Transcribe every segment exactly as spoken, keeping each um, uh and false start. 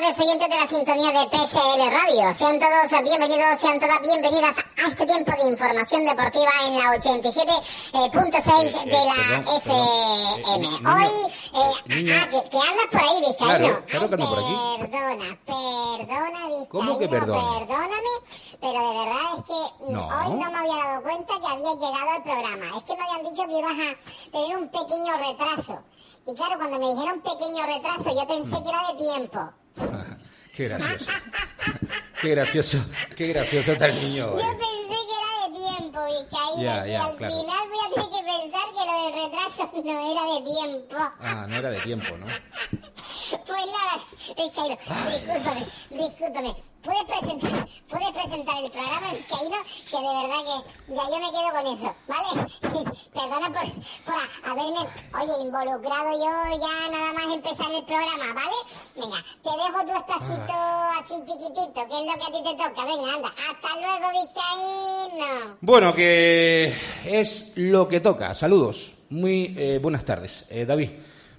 tardes, oyentes de la sintonía de P S L Radio. Sean todos bienvenidos, sean todas bienvenidas a este tiempo de información deportiva en la ochenta y siete punto seis de la F M. Hoy... Eh, ah, que, que andas por ahí, Vizcaíno. Claro, claro que ando por aquí. Perdona, perdona, Vizcaíno. ¿Cómo que perdona? Perdóname, pero de verdad es que no. Hoy no me había dado cuenta que había llegado al programa. Es que me habían dicho que ibas a tener un pequeño retraso. Y claro, cuando me dijeron pequeño retraso, yo pensé que era de tiempo. Qué gracioso. Qué gracioso. Qué gracioso está el niño hoy. Yo pensé que era de tiempo, Vizcaíno. Yeah, yeah, y al claro. final voy a tener que pensar que lo del retraso no era de tiempo. Ah, no era de tiempo, ¿no? Pues nada, Vizcaíno, discúlpame, discúlpame. ¿Puedes presentar, puedes presentar el programa, Vizcaíno? Que de verdad que ya yo me quedo con eso, ¿vale? Perdona por, por haberme, oye, involucrado yo ya nada más empezar el programa, ¿vale? Venga, te dejo tu espacito así chiquitito, que es lo que a ti te toca. Venga, anda, hasta luego, Vizcaíno. Bueno, que es lo que toca. Saludos, muy eh, buenas tardes, eh, David.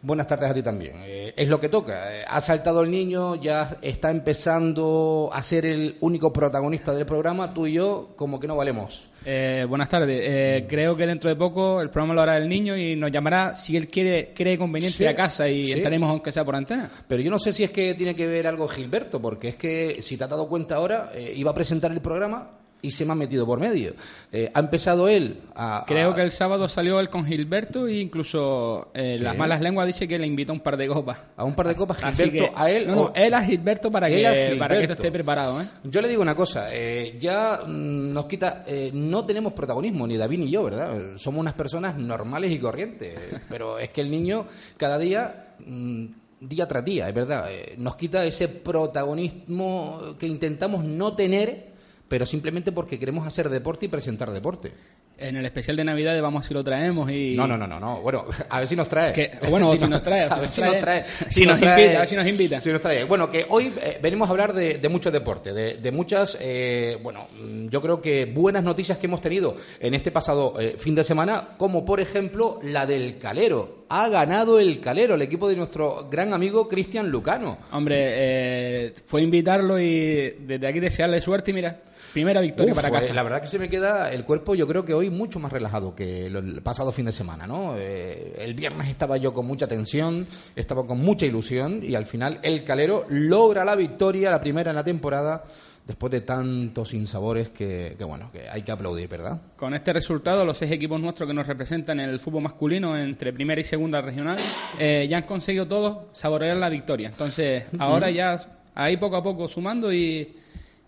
Buenas tardes a ti también. Eh, es lo que toca. Eh, ha saltado el niño, ya está empezando a ser el único protagonista del programa. Tú y yo, como que no valemos. Eh, buenas tardes. Eh, creo que dentro de poco el programa lo hará el niño y nos llamará, si él quiere cree conveniente, sí, a casa y sí. entraremos aunque sea por antena. Pero yo no sé si es que tiene que ver algo Gilberto, porque es que, si te has dado cuenta ahora, eh, iba a presentar el programa... y se me ha metido por medio. Eh, ha empezado él a... Creo a... que el sábado salió él con Gilberto e incluso eh, sí. las malas lenguas dice que le invita a un par de copas. ¿A un par de copas Gilberto? Que, ¿A él? No, no, él a Gilberto para, que, a Gilberto para que esté preparado. ¿eh? Yo le digo una cosa, eh, ya nos quita... Eh, no tenemos protagonismo, ni David ni yo, ¿verdad? Somos unas personas normales y corrientes, pero es que el niño cada día... Mmm, día tras día, es verdad. Eh, nos quita ese protagonismo que intentamos no tener... pero simplemente porque queremos hacer deporte y presentar deporte. En el especial de Navidad de Vamos si lo traemos y... No, no, no, no, no. bueno, a ver si nos trae. Que, bueno, si, si nos, nos trae. A ver si nos trae. Si nos invita, a ver si nos invita. Si nos trae. Bueno, que hoy eh, venimos a hablar de, de mucho deporte, de, de muchas, eh, bueno, yo creo que buenas noticias que hemos tenido en este pasado eh, fin de semana, como por ejemplo la del Calero. Ha ganado el Calero, el equipo de nuestro gran amigo Cristian Lucano. Hombre, eh, fue invitarlo y desde aquí desearle suerte y mira, primera victoria Uf, para casa. Eh, la verdad que se me queda el cuerpo, yo creo que hoy mucho más relajado que el pasado fin de semana, ¿no? Eh, el viernes estaba yo con mucha tensión, estaba con mucha ilusión y al final el Calero logra la victoria, la primera en la temporada. Después de tantos sinsabores que, que, bueno, que hay que aplaudir, ¿verdad? Con este resultado, los seis equipos nuestros que nos representan en el fútbol masculino entre primera y segunda regional eh, ya han conseguido todos saborear la victoria. Entonces, ahora ya ahí poco a poco sumando y,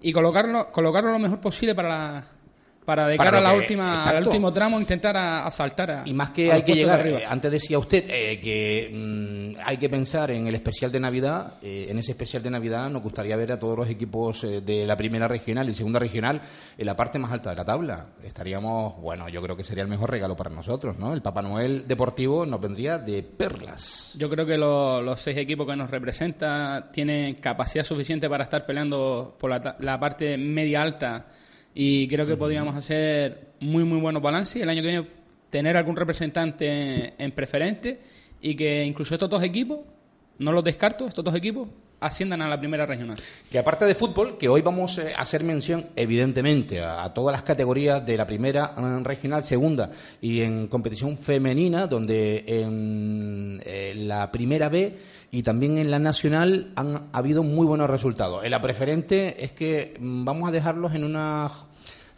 y colocarlo, colocarlo lo mejor posible para la... Para de cara a la última, al último tramo intentar asaltar a, a y más que hay que llegar, eh, antes decía usted eh, que mmm, hay que pensar en el especial de Navidad, eh, en ese especial de Navidad nos gustaría ver a todos los equipos eh, de la primera regional y segunda regional en la parte más alta de la tabla. Estaríamos, bueno, yo creo que sería el mejor regalo para nosotros, ¿no? El Papá Noel deportivo nos vendría de perlas. Yo creo que lo, los seis equipos que nos representan tienen capacidad suficiente para estar peleando por la, la parte media alta. Y creo que podríamos hacer muy, muy buenos balances. El año que viene tener algún representante en preferente y que incluso estos dos equipos, no los descarto, estos dos equipos, asciendan a la primera regional. Que aparte de fútbol, que hoy vamos a hacer mención, evidentemente, a todas las categorías de la primera regional, segunda y en competición femenina, donde en la primera B y también en la nacional han habido muy buenos resultados. En la preferente es que vamos a dejarlos en una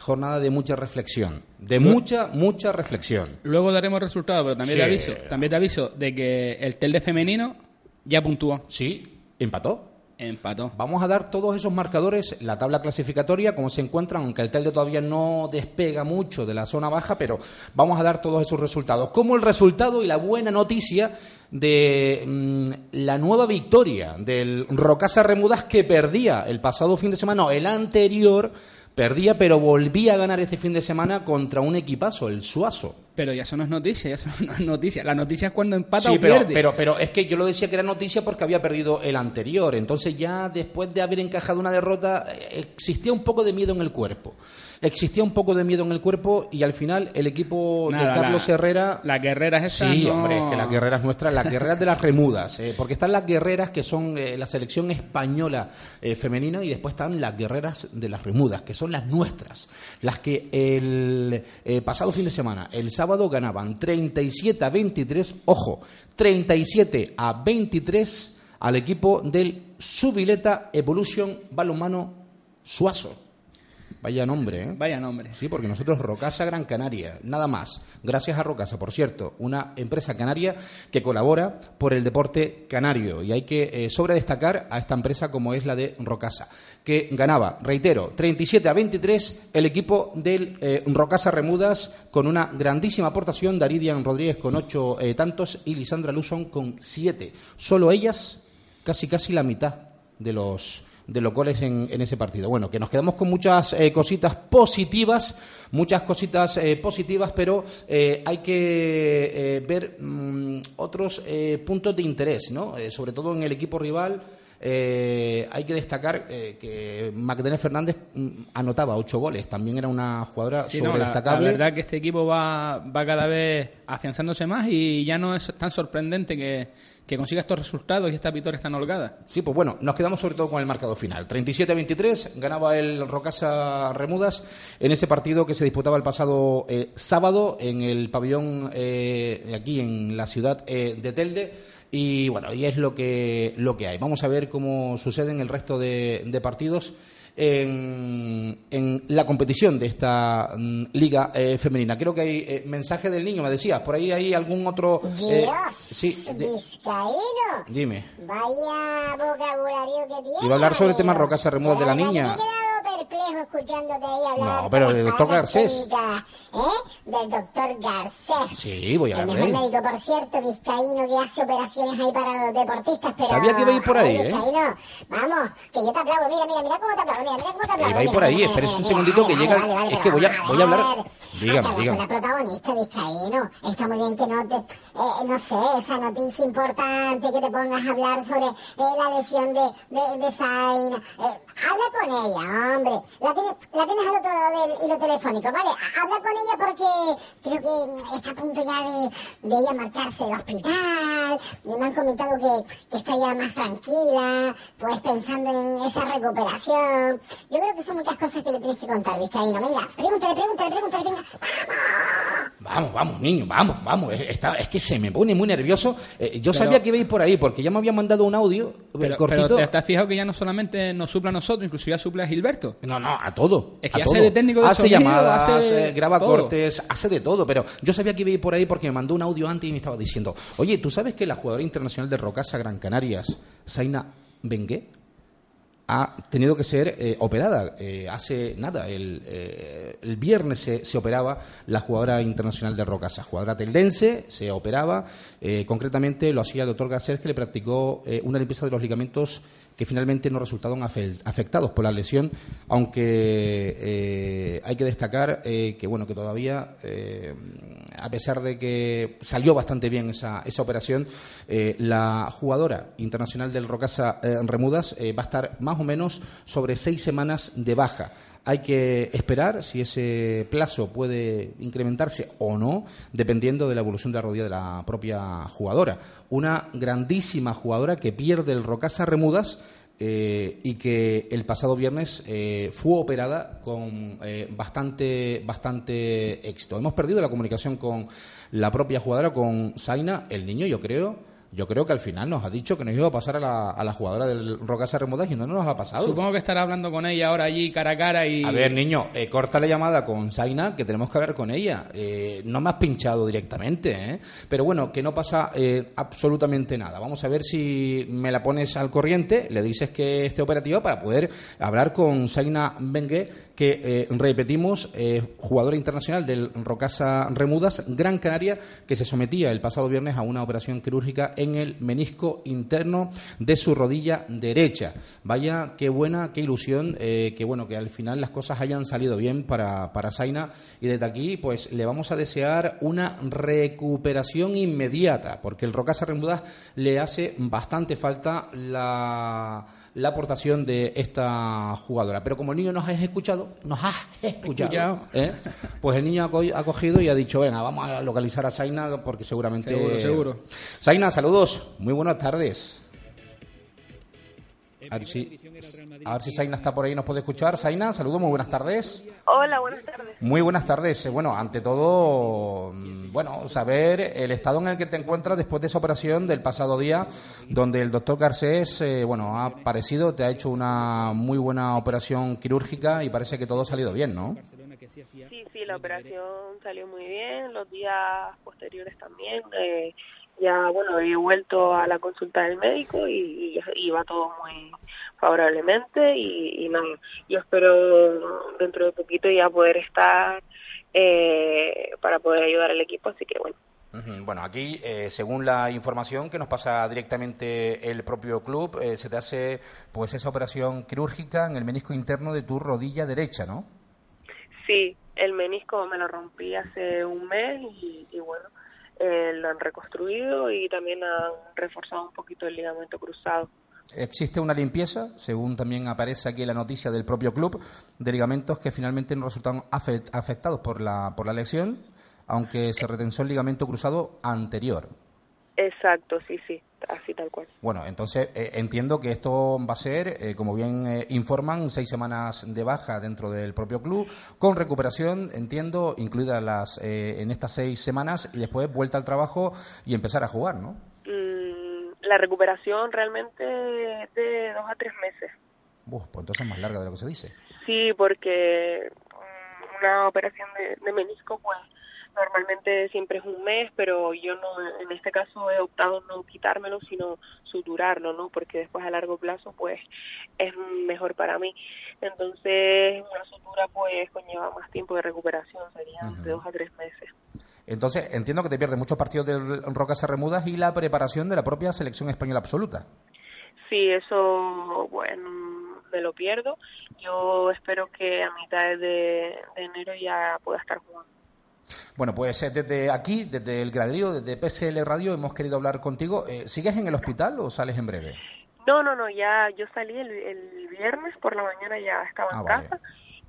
jornada de mucha reflexión, de mucha, mucha reflexión. Luego daremos resultados, pero también sí. te aviso, también te aviso de que el Telde femenino ya puntuó. Sí. ¿Empató? Empató. Vamos a dar todos esos marcadores, la tabla clasificatoria, cómo se encuentran, aunque el Telde todavía no despega mucho de la zona baja, pero vamos a dar todos esos resultados. Como el resultado y la buena noticia de mmm, la nueva victoria del Rocasa Remudas, que perdía el pasado fin de semana, no, el anterior perdía, pero volvía a ganar este fin de semana contra un equipazo, el Zuazo. Pero ya eso no es noticia, ya eso no es noticia. La noticia es cuando empata sí, o pero, pierde. Pero, pero es que yo lo decía que era noticia porque había perdido el anterior. Entonces ya después de haber encajado una derrota existía un poco de miedo en el cuerpo. Existía un poco de miedo en el cuerpo y al final el equipo Nada, de Carlos la, Herrera... Las guerreras esas Sí, no... hombre, es que las guerreras nuestras, las guerreras de las remudas. Eh, porque están las guerreras que son eh, la selección española eh, femenina y después están las guerreras de las remudas, que son las nuestras. Las que el eh, pasado fin de semana, el sábado, ganaban treinta y siete a veintitrés, ojo, treinta y siete a veintitrés al equipo del Subileta Evolution Balonmano Zuazo. Vaya nombre, ¿eh? Vaya nombre. Sí, porque nosotros Rocasa Gran Canaria, nada más. Gracias a Rocasa, por cierto, una empresa canaria que colabora por el deporte canario. Y hay que eh, sobredestacar a esta empresa como es la de Rocasa, que ganaba, reitero, treinta y siete a veintitrés el equipo del eh, Rocasa Remudas con una grandísima aportación de Aridian Rodríguez con ocho eh, tantos y Lisandra Luzón con siete. Solo ellas, casi casi la mitad de los... de los goles en, en ese partido. Bueno, que nos quedamos con muchas eh, cositas positivas, muchas cositas eh, positivas, pero eh, hay que eh, ver mmm, otros eh, puntos de interés, ¿no? Eh, sobre todo en el equipo rival, eh, hay que destacar eh, que Magdalena Fernández mmm, anotaba ocho goles, también era una jugadora sí, sobredestacable. No, la, la verdad que este equipo va, va cada vez afianzándose más y ya no es tan sorprendente que... que consiga estos resultados y estas victorias tan holgadas. Sí, pues bueno, nos quedamos sobre todo con el marcador final. treinta y siete a veintitrés, ganaba el Rocasa Remudas en ese partido que se disputaba el pasado eh, sábado en el pabellón eh, aquí en la ciudad eh, de Telde. Y bueno, y es lo que, lo que hay. Vamos a ver cómo suceden el resto de, de partidos en, en la competición de esta um, liga eh, femenina. Creo que hay eh, mensaje del niño, me decías, por ahí hay algún otro... Dios, eh, sí, de... Vizcaíno. Dime. Vaya vocabulario que tiene. Iba a hablar sobre el tema Rocasa Remudas de la niña. Me he quedado perplejo escuchándote ahí hablar. No, pero del doctor Garcés. ¿Eh? Del doctor Garcés. Sí, voy a hablar. El médico, por cierto, Vizcaíno, que hace operaciones ahí para los deportistas. Pero... Sabía que iba a ir por ahí, ¿eh? Vizcaíno, vamos, que yo te aplaudo. Mira, mira, mira cómo te aplaudo. Mira, mira cómo te aplaudo. Por ahí, espera un segundito que vale, llega. Vale, vale, es que voy a, voy a hablar. Dígame, dígame. La protagonista, Vizcaíno. Está muy bien que no te. Eh, no sé, esa noticia importante que te pongas a hablar sobre eh, la lesión de, de, de Zaina. Eh, habla con ella, hombre. La, ten, la tienes al otro lado del hilo telefónico, ¿vale? Habla con ella porque creo que está a punto ya de, de ella marcharse del hospital. Y me han comentado que, que está ya más tranquila, pues pensando en esa recuperación. Yo creo que son muchas cosas que le tienes que contar, Vizcaíno. Venga, pregúntale, pregúntale, pregúntale, venga. ¡Vamos! Vamos, vamos, niño, vamos, vamos. Está, es que se me pone muy nervioso. Eh, yo pero, sabía que iba a ir por ahí, porque ya me habían mandado un audio pero, cortito. Pero te has fijado que ya no solamente nos supla a nosotros, inclusive ya supla a Gilberto. No, no, a todo. Es que hace todo. De técnico de hace sonido, llamadas, hace, graba todo. Cortes, hace de todo. Pero yo sabía que iba a ir por ahí porque me mandó un audio antes y me estaba diciendo, oye, ¿tú sabes que la jugadora internacional de Rocasa Gran Canarias, Zaina Bengué, ha tenido que ser eh, operada eh, hace nada el, eh, el viernes se, se operaba la jugadora internacional de Rocasa, jugadora teldense, se operaba eh, concretamente lo hacía el doctor Garcés, que le practicó eh, una limpieza de los ligamentos que finalmente no resultaron afectados por la lesión, aunque eh, hay que destacar eh, que bueno que todavía, eh, a pesar de que salió bastante bien esa, esa operación, eh, la jugadora internacional del Rocasa eh, Remudas eh, va a estar más o menos sobre seis semanas de baja. Hay que esperar si ese plazo puede incrementarse o no, dependiendo de la evolución de la rodilla de la propia jugadora. Una grandísima jugadora que pierde el Rocasa Remudas eh, y que el pasado viernes eh, fue operada con eh, bastante, bastante éxito. Hemos perdido la comunicación con la propia jugadora, con Zaina, el niño, yo creo... Yo creo que al final nos ha dicho que nos iba a pasar a la, a la jugadora del Rocasa Remudas y no nos ha pasado. Supongo que estará hablando con ella ahora allí cara a cara y... A ver, niño, eh, corta la llamada con Zaina, que tenemos que hablar con ella. Eh, no me has pinchado directamente, ¿eh? Pero bueno, que no pasa eh, absolutamente nada. Vamos a ver si me la pones al corriente, le dices que esté operativa para poder hablar con Zaina Bengué, que eh, repetimos, eh, jugadora internacional del Rocasa Remudas, Gran Canaria, que se sometía el pasado viernes a una operación quirúrgica en el menisco interno de su rodilla derecha. Vaya, qué buena, qué ilusión, eh, que bueno, que al final las cosas hayan salido bien para, para Zaina, y desde aquí pues le vamos a desear una recuperación inmediata, porque el Rocasa Remudas le hace bastante falta la... la aportación de esta jugadora. Pero como el niño nos has escuchado, nos has escuchado, ¿eh? Pues el niño ha cogido y ha dicho, venga, vamos a localizar a Zaina, porque seguramente... Seguro, seguro. Zaina, saludos, muy buenas tardes. A ver, si, a ver si Zaina está por ahí, nos puede escuchar. Zaina, saludos, muy buenas tardes. Hola, buenas tardes. Muy buenas tardes. Bueno, ante todo, bueno, saber el estado en el que te encuentras después de esa operación del pasado día, donde el doctor Garcés, eh, bueno, ha aparecido, te ha hecho una muy buena operación quirúrgica y parece que todo ha salido bien, ¿no? Sí, sí, la operación salió muy bien, los días posteriores también, eh, ya, bueno, he vuelto a la consulta del médico y, y, y va todo muy favorablemente y, y nada, yo espero dentro de poquito ya poder estar eh, para poder ayudar al equipo, así que bueno. Bueno, aquí, eh, según la información que nos pasa directamente el propio club, eh, se te hace pues esa operación quirúrgica en el menisco interno de tu rodilla derecha, ¿no? Sí, el menisco me lo rompí hace un mes y, y bueno... Eh, lo han reconstruido y también han reforzado un poquito el ligamento cruzado. Existe una limpieza, según también aparece aquí en la noticia del propio club, de ligamentos que finalmente no resultaron afectados por la por la lesión, aunque se retensó el ligamento cruzado anterior. Exacto, sí, sí, así tal cual. Bueno, entonces eh, entiendo que esto va a ser, eh, como bien eh, informan, seis semanas de baja dentro del propio club, con recuperación, entiendo, incluidas las eh, en estas seis semanas, y después vuelta al trabajo y empezar a jugar, ¿no? Mm, la recuperación realmente de dos a tres meses. Uf, pues entonces es más larga de lo que se dice. Sí, porque una operación de, de menisco, pues, normalmente siempre es un mes, pero yo no, en este caso he optado no quitármelo, sino suturarlo, ¿no? Porque después a largo plazo, pues, es mejor para mí. Entonces, una sutura, pues, conlleva más tiempo de recuperación, serían uh-huh. de dos a tres meses. Entonces, entiendo que te pierdes muchos partidos del Rocasa Remudas y la preparación de la propia selección española absoluta. Sí, eso, bueno... me lo pierdo. Yo espero que a mitad de, de enero ya pueda estar jugando. Bueno, pues desde aquí, desde El Graderío, desde P S L Radio, hemos querido hablar contigo. Eh, ¿Sigues en el hospital o sales en breve? No, no, no, ya yo salí el, el viernes por la mañana, ya estaba ah, en vale. casa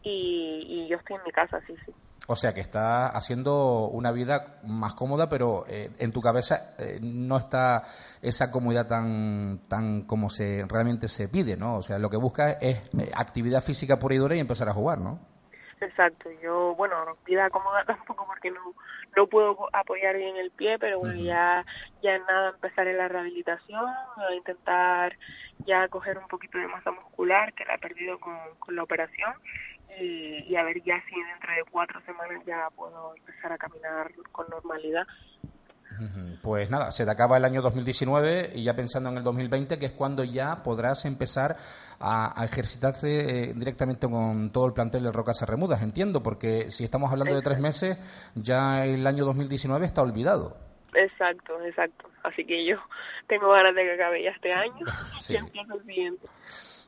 y, y yo estoy en mi casa, sí, sí. O sea, que está haciendo una vida más cómoda, pero eh, en tu cabeza eh, no está esa comodidad tan tan como se realmente se pide, ¿no? O sea, lo que buscas es eh, actividad física pura y dura y empezar a jugar, ¿no? Exacto. Yo, bueno, vida cómoda tampoco porque no no puedo apoyar bien el pie, pero bueno, uh-huh. ya, ya nada, empezar en la rehabilitación, voy a intentar ya coger un poquito de masa muscular que la he perdido con, con la operación. Y, y a ver ya si dentro de cuatro semanas ya puedo empezar a caminar con normalidad. Pues nada, se te acaba el año dos mil diecinueve y ya pensando en el dos mil veinte, que es cuando ya podrás empezar a, a ejercitarse eh, directamente con todo el plantel de Rocasa Remudas, entiendo, porque si estamos hablando exacto. de tres meses, ya el año dos mil diecinueve está olvidado. Exacto, exacto. Así que yo tengo ganas de que acabe ya este año sí. y empiezo el siguiente.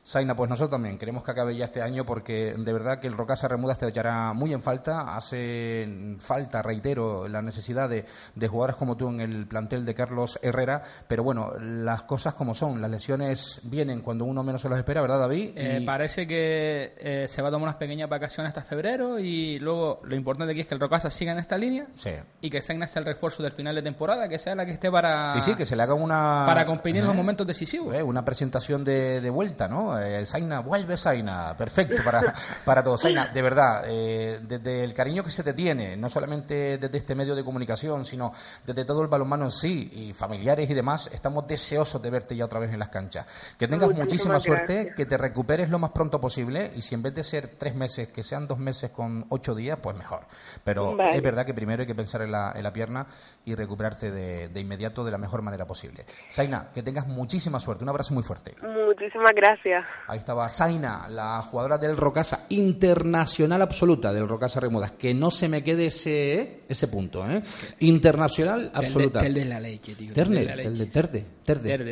Zaina, pues nosotros también queremos que acabe ya este año porque de verdad que el Rocasa Remudas te echará muy en falta. Hace falta, reitero, la necesidad de, de jugadores como tú en el plantel de Carlos Herrera. Pero bueno, las cosas como son, las lesiones vienen cuando uno menos se los espera, ¿verdad, David? Y... Eh, parece que eh, se va a tomar unas pequeñas vacaciones hasta febrero y luego lo importante aquí es que el Rocasa siga en esta línea sí. y que Zaina sea el refuerzo del final de temporada, que sea la que esté para... Sí, sí, que se le haga una... Para competir eh, los momentos decisivos. Eh, una presentación de, de vuelta, ¿no? Zaina, vuelve Zaina, perfecto para, para todos. Zaina, de verdad, eh, desde el cariño que se te tiene, no solamente desde este medio de comunicación, sino desde todo el balonmano en sí, y familiares y demás, estamos deseosos de verte ya otra vez en las canchas. Que tengas muchísima, muchísima suerte, gracias. Que te recuperes lo más pronto posible, y si en vez de ser tres meses, que sean dos meses con ocho días, pues mejor. Pero vale. es verdad que primero hay que pensar en la, en la pierna y recuperarte de, de inmediato de la mejor manera posible. Zaina, que tengas muchísima suerte, un abrazo muy fuerte. Muchísimas gracias. Ahí estaba Zaina, la jugadora del Rocasa, internacional absoluta del Rocasa Remudas. Que no se me quede ese ese punto, ¿eh? Internacional absoluta. Telde es la leche, tío. Telde, Telde, Terde,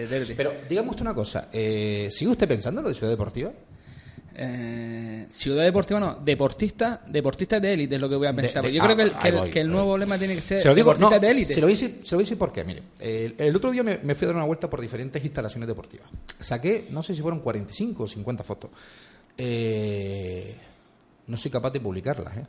Terde. Pero dígame usted una cosa, eh, ¿sigue usted pensando lo de Ciudad Deportiva? Eh, Ciudad Deportiva no, deportista, deportistas de élite es lo que voy a pensar. De, de, Yo ah, creo que el, que, el, voy, que el nuevo lema tiene que ser se deportistas no, de élite. Se lo voy a decir, se lo voy a decir por qué. Mire, eh, el, el otro día me, me fui a dar una vuelta por diferentes instalaciones deportivas. Saqué, no sé si fueron cuarenta y cinco o cincuenta fotos. Eh, no soy capaz de publicarlas, ¿eh?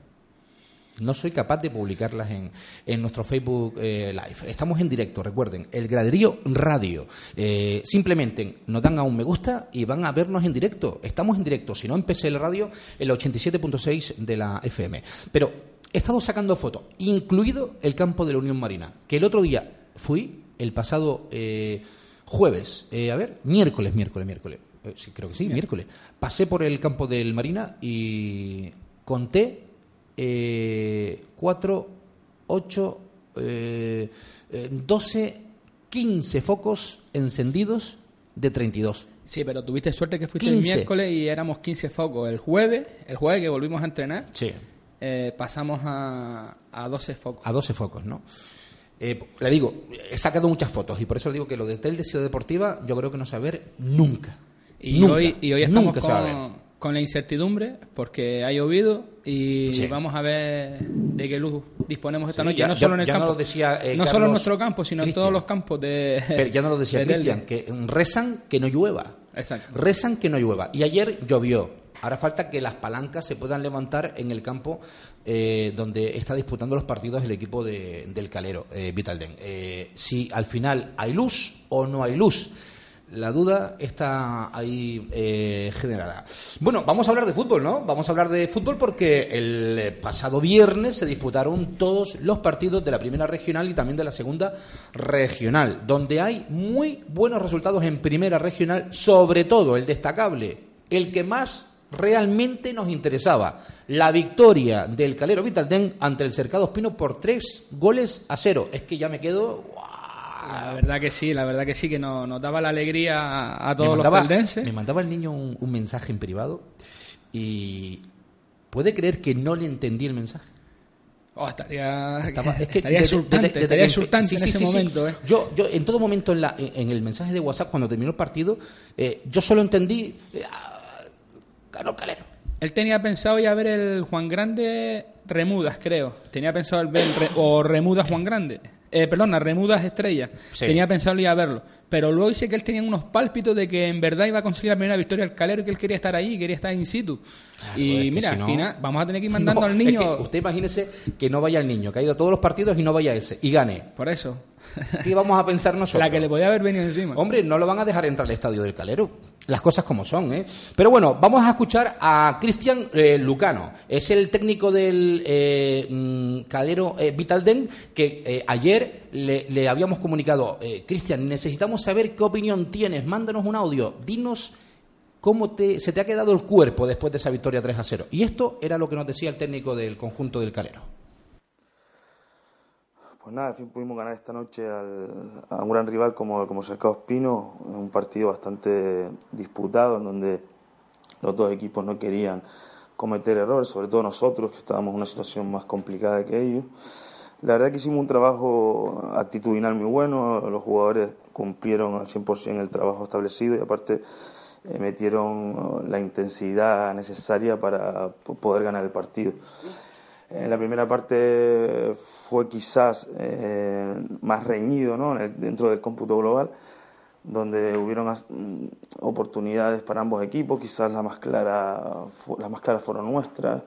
No soy capaz de publicarlas en, en nuestro Facebook eh, Live. Estamos en directo, recuerden, El Graderío Radio. Eh, simplemente nos dan a un me gusta y van a vernos en directo. Estamos en directo, si no en P S L Radio, el ochenta y siete punto seis de la F M. Pero he estado sacando fotos, incluido el campo de la Unión Marina, que el otro día fui, el pasado eh, jueves, eh, a ver, miércoles, miércoles, miércoles. Eh, sí, creo que sí, sí miércoles. Pasé por el campo del Marina y conté... Eh, cuatro, ocho, doce, quince focos encendidos de treinta y dos. Sí, pero tuviste suerte que fuiste quince. El miércoles y éramos quince focos. El jueves, el jueves que volvimos a entrenar, sí. eh, pasamos a, a doce focos. A doce focos, ¿no? Eh, le digo, he sacado muchas fotos y por eso le digo que lo de Telde Ciudad Deportiva yo creo que no se va a ver nunca. Y, nunca, hoy, y hoy estamos nunca con... se va a ver. Con la incertidumbre, porque ha llovido y sí. Vamos a ver de qué luz disponemos esta sí, noche. Ya, no solo en el campo, no, decía, eh, no solo en nuestro campo, sino Cristian. En todos los campos de. Pero ya no lo decía de Cristian, que rezan que no llueva. Exacto. Rezan que no llueva. Y ayer llovió. Ahora falta que las palancas se puedan levantar en el campo eh, donde está disputando los partidos el equipo de, del Calero eh, Vitalden. Eh, si al final hay luz o no hay luz. La duda está ahí eh, generada. Bueno, vamos a hablar de fútbol, ¿no? Vamos a hablar de fútbol porque el pasado viernes se disputaron todos los partidos de la primera regional y también de la segunda regional, donde hay muy buenos resultados en primera regional, sobre todo el destacable, el que más realmente nos interesaba, la victoria del Calero Vitalden ante el Cercado Espino por tres goles a cero. Es que ya me quedo... La verdad que sí, la verdad que sí, que nos, nos daba la alegría a, a todos mandaba, los caldenses. Me mandaba el niño un, un mensaje en privado y puede creer que no le entendí el mensaje. Oh, estaría Estaba, es que estaría insultante, de, de, de, estaría insultante sí, en sí, ese sí, momento. Sí. Eh. Yo, yo en todo momento en, la, en, en el mensaje de WhatsApp cuando terminó el partido, eh, yo solo entendí eh, ah, ganó Calero. Él tenía pensado ya ver el Juan Grande Remudas, creo. Tenía pensado el ver el Re, o Remudas Juan Grande. Eh, perdón, a Remudas Estrella. Sí. Tenía pensado ir a verlo. Pero luego dice que él tenía unos pálpitos de que en verdad iba a conseguir la primera victoria al Calero, que él quería estar ahí, quería estar in situ. Claro, y es que mira, si no, al final vamos a tener que ir mandando no, al niño. Es que usted imagínese que no vaya el niño, que ha ido a todos los partidos y no vaya ese, y gane. Por eso. ¿Qué vamos a pensar nosotros? La que le podía haber venido encima. Hombre, no lo van a dejar entrar al estadio del Calero. Las cosas como son, ¿eh? Pero bueno, vamos a escuchar a Cristian eh, Lucano. Es el técnico del eh, Calero eh, Vitalden que eh, ayer le, le habíamos comunicado. Eh, Cristian, necesitamos saber qué opinión tienes. Mándanos un audio. Dinos cómo te, se te ha quedado el cuerpo después de esa victoria tres a cero. Y esto era lo que nos decía el técnico del conjunto del Calero. Pues nada, en fin, pudimos ganar esta noche al, a un gran rival como, como Cercado Espino, un partido bastante disputado en donde los dos equipos no querían cometer errores, sobre todo nosotros, que estábamos en una situación más complicada que ellos. La verdad que hicimos un trabajo actitudinal muy bueno, los jugadores cumplieron al cien por ciento el trabajo establecido y aparte eh, metieron la intensidad necesaria para poder ganar el partido. En la primera parte fue quizás eh, más reñido, ¿no? Dentro del cómputo global, donde hubieron oportunidades para ambos equipos, quizás la más clara, las más claras fueron nuestras,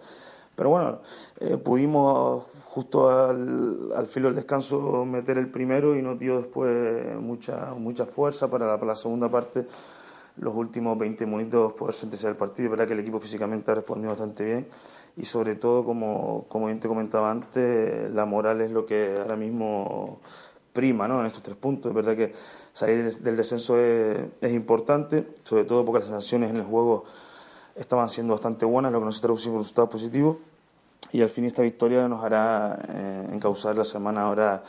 pero bueno, eh, pudimos justo al, al filo del descanso meter el primero y nos dio después mucha, mucha fuerza para la, para la segunda parte, los últimos veinte minutos poder sentenciar el partido. Es verdad que el equipo físicamente ha respondido bastante bien. Y sobre todo, como, como bien te comentaba antes, la moral es lo que ahora mismo prima, ¿no? En estos tres puntos. Es verdad que salir del descenso es, es importante, sobre todo porque las sensaciones en el juego estaban siendo bastante buenas, lo que nos traducimos resultados positivos. Y al fin esta victoria nos hará eh, encauzar la semana ahora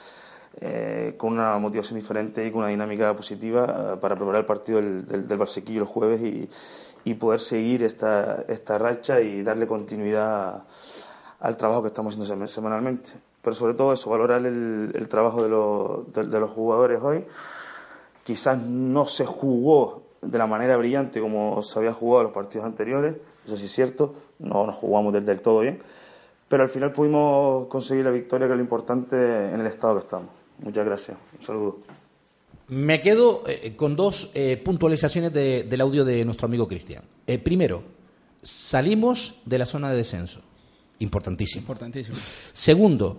eh, con una motivación diferente y con una dinámica positiva eh, para preparar el partido del, del, del Barsequillo el jueves y y poder seguir esta, esta racha y darle continuidad al trabajo que estamos haciendo semanalmente. Pero sobre todo eso, valorar el, el trabajo de los, de, de los jugadores hoy. Quizás no se jugó de la manera brillante como se había jugado en los partidos anteriores, eso sí es cierto, no nos jugamos del, del todo bien, pero al final pudimos conseguir la victoria, que es lo importante en el estado que estamos. Muchas gracias, un saludo. Me quedo eh, con dos eh, puntualizaciones de, del audio de nuestro amigo Cristian. Eh, primero, salimos de la zona de descenso. Importantísimo. Importantísimo. Segundo,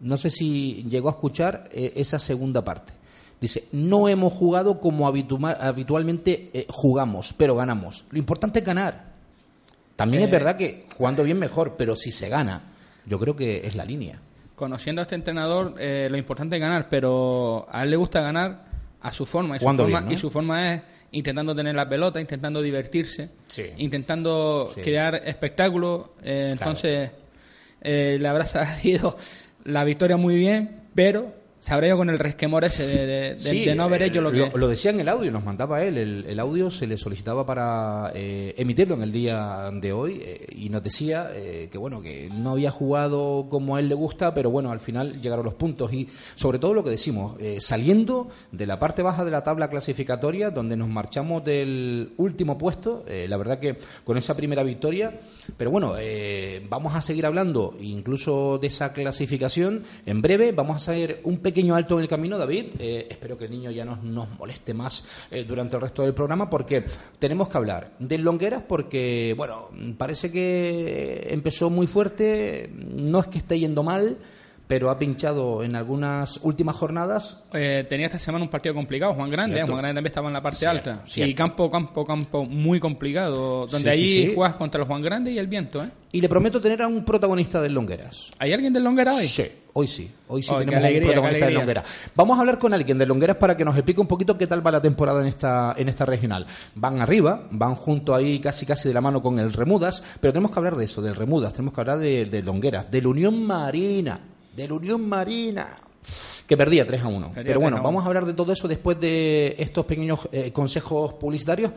no sé si llegó a escuchar eh, esa segunda parte. Dice, no hemos jugado como habituma, habitualmente eh, jugamos, pero ganamos. Lo importante es ganar. También eh, es verdad que jugando bien mejor, pero si se gana, yo creo que es la línea. Conociendo a este entrenador, eh, lo importante es ganar, pero a él le gusta ganar a su forma. Y su forma, bien, ¿no? Y su forma es intentando tener la pelota, intentando divertirse, sí. intentando sí. crear espectáculo. Eh, claro. Entonces, eh, le habrá salido la victoria muy bien, pero se habrá ido con el resquemor ese de, de, de, sí, de no haber hecho lo que... Lo, lo decía en el audio, nos mandaba él. El, el audio se le solicitaba para eh, emitirlo en el día de hoy eh, y nos decía eh, que, bueno, que no había jugado como a él le gusta, pero bueno, al final llegaron los puntos. Y sobre todo lo que decimos, eh, saliendo de la parte baja de la tabla clasificatoria, donde nos marchamos del último puesto, eh, la verdad que con esa primera victoria, pero bueno, eh, vamos a seguir hablando incluso de esa clasificación. En breve vamos a hacer un pequeño alto en el camino, David. Eh, espero que el niño ya no nos moleste más eh, durante el resto del programa, porque tenemos que hablar del Longueras, porque bueno, parece que empezó muy fuerte, no es que esté yendo mal, pero ha pinchado en algunas últimas jornadas. Eh, tenía esta semana un partido complicado, Juan Grande. Eh, Juan Grande también estaba en la parte cierto, alta. Cierto. Y campo, campo, campo muy complicado, donde sí, allí sí, sí. juegas contra el Juan Grande y el viento. ¿eh? Y le prometo tener a un protagonista del Longueras. ¿Hay alguien del Longueras hoy? Sí, hoy sí. Hoy sí oh, tenemos alegría, un protagonista del Longueras. Vamos a hablar con alguien del Longueras para que nos explique un poquito qué tal va la temporada en esta, en esta regional. Van arriba, van junto ahí casi casi de la mano con el Remudas, pero tenemos que hablar de eso, del Remudas, tenemos que hablar de, de Longueras, del Unión Marina. Del Unión Marina, que perdía tres a uno. Perdía Pero bueno, a uno. Vamos a hablar de todo eso después de estos pequeños eh, consejos publicitarios.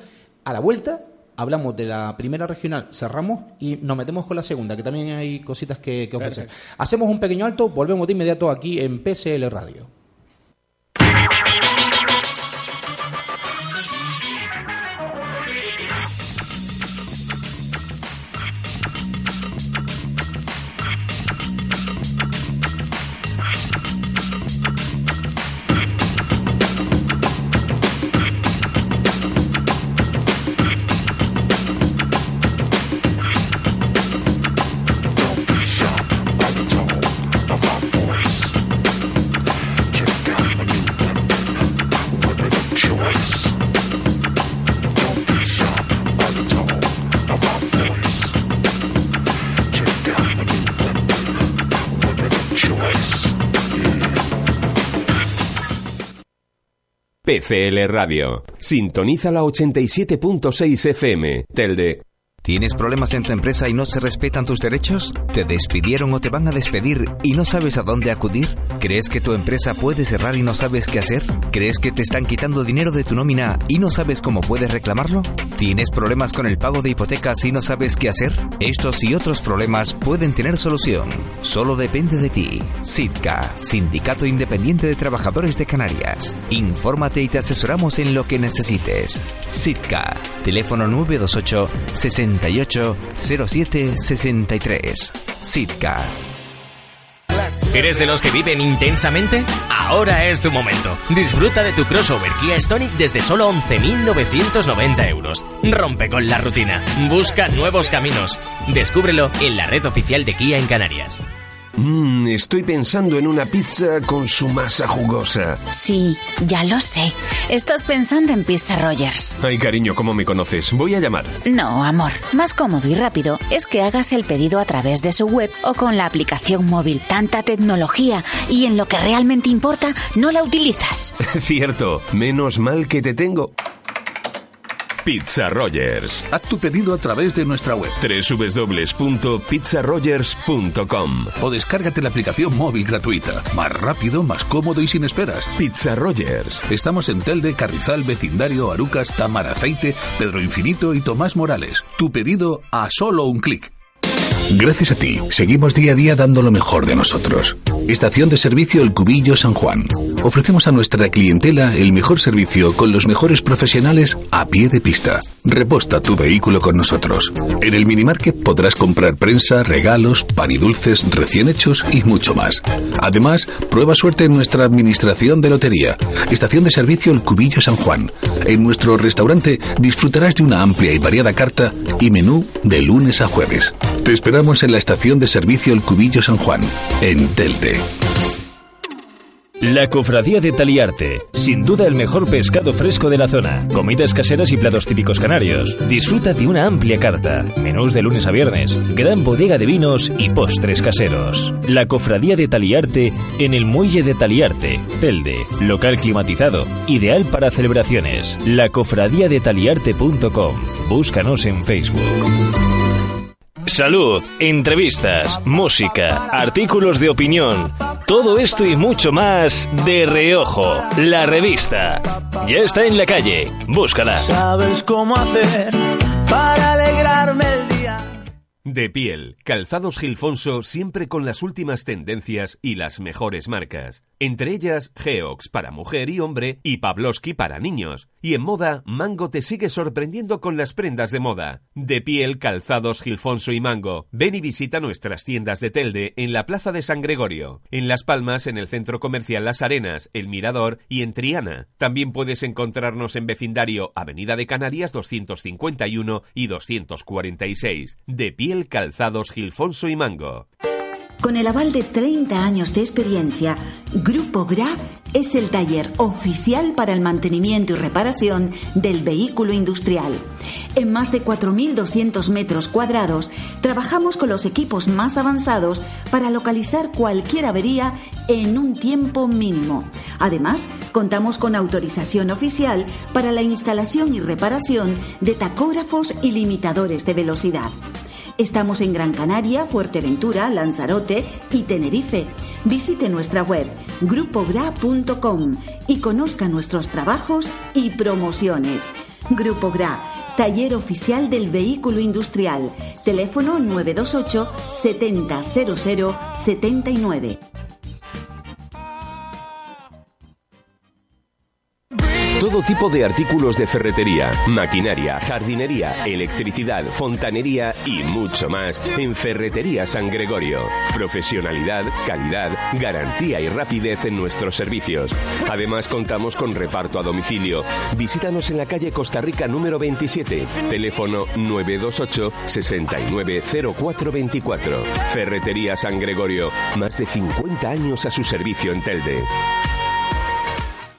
A la vuelta hablamos de la primera regional, cerramos y nos metemos con la segunda, que también hay cositas que, que ofrecer. Perfecto. Hacemos un pequeño alto, volvemos de inmediato aquí en P S L Radio. P C L Radio. Sintoniza la ochenta y siete punto seis F M, Telde. ¿Tienes problemas en tu empresa y no se respetan tus derechos? ¿Te despidieron o te van a despedir y no sabes a dónde acudir? ¿Crees que tu empresa puede cerrar y no sabes qué hacer? ¿Crees que te están quitando dinero de tu nómina y no sabes cómo puedes reclamarlo? ¿Tienes problemas con el pago de hipotecas y no sabes qué hacer? Estos y otros problemas pueden tener solución. Solo depende de ti. SITCA, Sindicato Independiente de Trabajadores de Canarias. Infórmate y te asesoramos en lo que necesites. SITCA, teléfono nueve dos ocho, sesenta y ocho, cero siete, sesenta y tres. SITCA. ¿Eres de los que viven intensamente? Ahora es tu momento. Disfruta de tu crossover Kia Stonic desde solo once mil novecientos noventa euros. Rompe con la rutina. Busca nuevos caminos. Descúbrelo en la red oficial de Kia en Canarias. Mmm, estoy pensando en una pizza con su masa jugosa. Sí, ya lo sé. Estás pensando en Pizza Rogers. Ay, cariño, ¿cómo me conoces? Voy a llamar. No, amor. Más cómodo y rápido es que hagas el pedido a través de su web o con la aplicación móvil. Tanta tecnología y en lo que realmente importa, no la utilizas. Cierto. Menos mal que te tengo. Pizza Rogers. Haz tu pedido a través de nuestra web doble u doble u doble u punto pizza rogers punto com o descárgate la aplicación móvil gratuita. Más rápido, más cómodo y sin esperas. Pizza Rogers. Estamos en Telde, Carrizal, Vecindario, Arucas, Tamaraceite, Pedro Infinito y Tomás Morales. Tu pedido a solo un clic. Gracias a ti, seguimos día a día dando lo mejor de nosotros. Estación de servicio El Cubillo San Juan. Ofrecemos a nuestra clientela el mejor servicio con los mejores profesionales a pie de pista. Reposta tu vehículo con nosotros. En el minimarket podrás comprar prensa, regalos, pan y dulces recién hechos y mucho más. Además, prueba suerte en nuestra administración de lotería. Estación de servicio El Cubillo San Juan. En nuestro restaurante disfrutarás de una amplia y variada carta y menú de lunes a jueves. Te esperamos en la estación de servicio El Cubillo San Juan, en Telde. La Cofradía de Taliarte, sin duda el mejor pescado fresco de la zona, comidas caseras y platos típicos canarios. Disfruta de una amplia carta, menús de lunes a viernes, gran bodega de vinos y postres caseros. La Cofradía de Taliarte en el Muelle de Taliarte, Telde, local climatizado, ideal para celebraciones. La Cofradía de Taliarte punto com. Búscanos en Facebook. Salud, entrevistas, música, artículos de opinión, todo esto y mucho más de reojo. La revista ya está en la calle, búscala. ¿Sabes cómo hacer para alegrarme el día? De piel, calzados Gilfonso, siempre con las últimas tendencias y las mejores marcas. Entre ellas, Geox para mujer y hombre y Pavlovsky para niños. Y en moda, Mango te sigue sorprendiendo con las prendas de moda. De piel, calzados Gilfonso y Mango. Ven y visita nuestras tiendas de Telde en la Plaza de San Gregorio, en Las Palmas, en el Centro Comercial Las Arenas, El Mirador y en Triana. También puedes encontrarnos en Vecindario, Avenida de Canarias doscientos cincuenta y uno y doscientos cuarenta y seis. De piel, calzados Gilfonso y Mango. Con el aval de treinta años de experiencia, Grupo G R A es el taller oficial para el mantenimiento y reparación del vehículo industrial. En más de cuatro mil doscientos metros cuadrados, trabajamos con los equipos más avanzados para localizar cualquier avería en un tiempo mínimo. Además, contamos con autorización oficial para la instalación y reparación de tacógrafos y limitadores de velocidad. Estamos en Gran Canaria, Fuerteventura, Lanzarote y Tenerife. Visite nuestra web grupo gra punto com y conozca nuestros trabajos y promociones. Grupo G R A, taller oficial del vehículo industrial. Teléfono nueve dos ocho setenta cero cero setenta y nueve. Todo tipo de artículos de ferretería, maquinaria, jardinería, electricidad, fontanería y mucho más en Ferretería San Gregorio. Profesionalidad, calidad, garantía y rapidez en nuestros servicios. Además, contamos con reparto a domicilio. Visítanos en la calle Costa Rica número veintisiete, teléfono nueve dos ocho sesenta y nueve cero cuatro veinticuatro. Ferretería San Gregorio, más de cincuenta años a su servicio en Telde.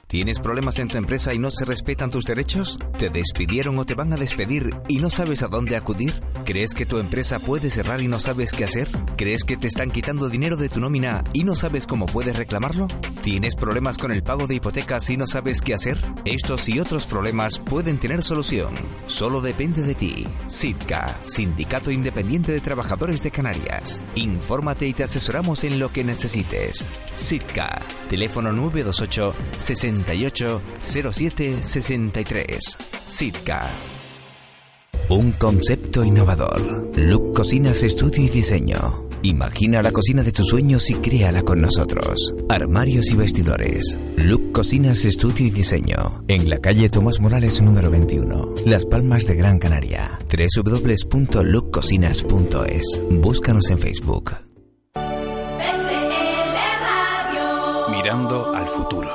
¿Tienes problemas en tu empresa y no se respetan tus derechos? ¿Te despidieron o te van a despedir y no sabes a dónde acudir? ¿Crees que tu empresa puede cerrar y no sabes qué hacer? ¿Crees que te están quitando dinero de tu nómina y no sabes cómo puedes reclamarlo? ¿Tienes problemas con el pago de hipotecas y no sabes qué hacer? Estos y otros problemas pueden tener solución. Solo depende de ti. SITCA, Sindicato Independiente de Trabajadores de Canarias. Infórmate y te asesoramos en lo que necesites. SITCA, teléfono nueve dos ocho sesenta y ocho cero siete sesenta y tres. SITCA. Un concepto innovador. Look Cocinas, estudio y diseño. Imagina la cocina de tus sueños y créala con nosotros. Armarios y vestidores. Look Cocinas, estudio y diseño. En la calle Tomás Morales número veintiuno, Las Palmas de Gran Canaria. doble u doble u doble u punto look cocinas punto es. Búscanos en Facebook. P S L Radio. Mirando al futuro.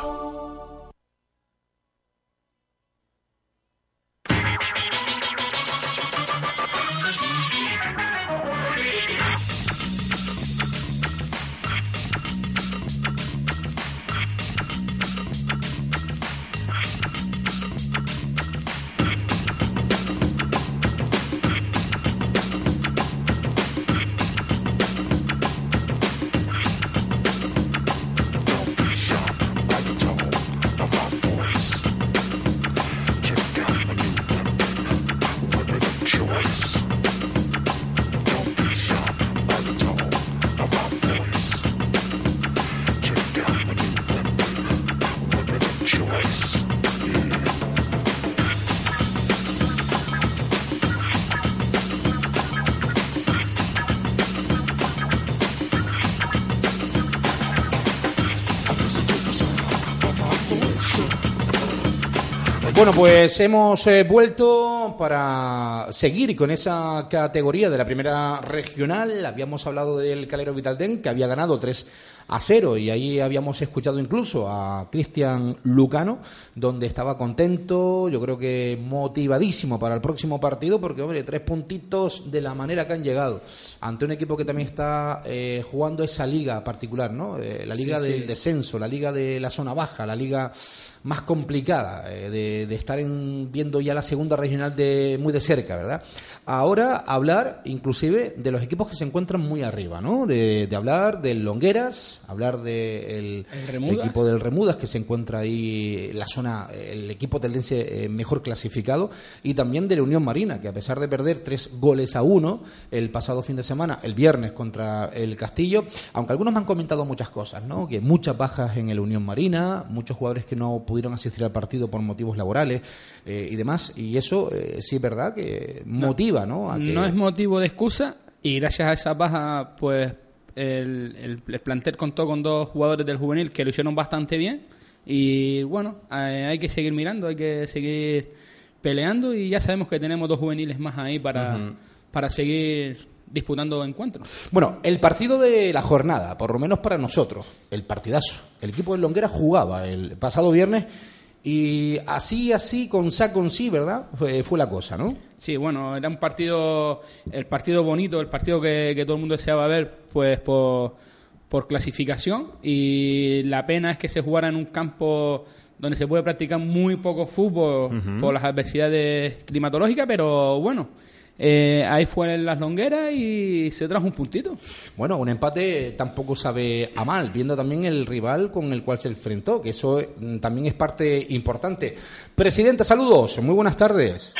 Bueno, pues hemos eh, vuelto para seguir con esa categoría de la primera regional. Habíamos hablado del Calero Vitalden, que había ganado tres a cero, y ahí habíamos escuchado incluso a Cristian Lucano, donde estaba contento, yo creo que motivadísimo para el próximo partido, porque, hombre, tres puntitos de la manera que han llegado ante un equipo que también está eh, jugando esa liga particular, ¿no? Eh, la liga sí, del sí. descenso, la liga de la zona baja, la liga más complicada eh, de, de estar en, viendo ya la segunda regional de muy de cerca, ¿verdad? Ahora hablar inclusive de los equipos que se encuentran muy arriba, ¿no? De, de hablar del Longueras, hablar del de equipo del Remudas, que se encuentra ahí en la zona, el equipo teldense eh, mejor clasificado, y también de la Unión Marina, que a pesar de perder tres goles a uno el pasado fin de semana, el viernes contra el Castillo, aunque algunos me han comentado muchas cosas, ¿no? Que muchas bajas en el Unión Marina, muchos jugadores que no pudieron asistir al partido por motivos laborales eh, y demás, y eso eh, sí es verdad que motiva, ¿no? A que... No es motivo de excusa, y gracias a esa baja, pues el, el, el plantel contó con dos jugadores del juvenil que lo hicieron bastante bien, y bueno, hay, hay que seguir mirando, hay que seguir peleando, y ya sabemos que tenemos dos juveniles más ahí para, uh-huh. para seguir disputando encuentros. Bueno, el partido de la jornada, por lo menos para nosotros, el partidazo. El equipo de Longuera jugaba el pasado viernes y así, así, con sa, con sí, ¿verdad? Fue, fue la cosa, ¿no? Sí, bueno, era un partido, el partido bonito, el partido que, que todo el mundo deseaba ver, pues por, por clasificación, y la pena es que se jugara en un campo donde se puede practicar muy poco fútbol uh-huh. por las adversidades climatológicas, pero bueno. Eh, ahí fue en las Longueras y se trajo un puntito. Bueno, un empate tampoco sabe a mal, viendo también el rival con el cual se enfrentó, que eso también es parte importante. Presidenta, saludos, muy buenas tardes.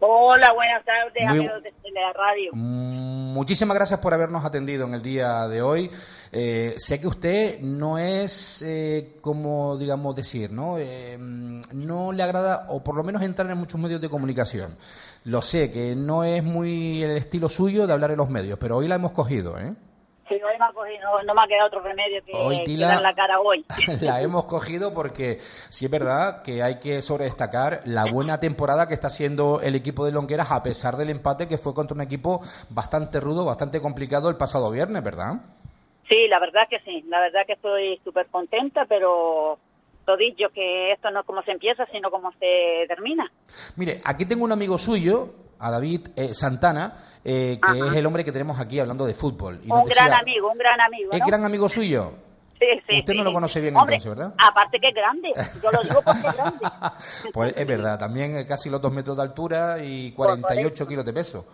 Hola, buenas tardes, muy... amigos de la radio. Muchísimas gracias por habernos atendido en el día de hoy. Eh, sé que usted no es, eh, como digamos decir, ¿no? Eh, no le agrada, o por lo menos entrar en muchos medios de comunicación. Lo sé, que no es muy el estilo suyo de hablar en los medios, pero hoy la hemos cogido, ¿eh? Sí, hoy me ha cogido, no me ha quedado otro remedio que, hoy, tila, que dar la cara hoy. La hemos cogido porque sí es verdad que hay que sobredestacar la buena temporada que está haciendo el equipo de Longueras, a pesar del empate que fue contra un equipo bastante rudo, bastante complicado el pasado viernes, ¿verdad? Sí, la verdad que sí, la verdad que estoy súper contenta, pero lo dicho, que esto no es como se empieza, sino como se termina. Mire, aquí tengo un amigo suyo, a David eh, Santana, eh, que Ajá. es el hombre que tenemos aquí hablando de fútbol. Y un gran decía, amigo, un gran amigo, ¿no? ¿Es gran amigo suyo? Sí, sí. Usted sí. no lo conoce bien, hombre, entonces, ¿verdad? Aparte que es grande, yo lo digo porque es grande. Pues es verdad, también casi los dos metros de altura y cuarenta y ocho kilos de peso.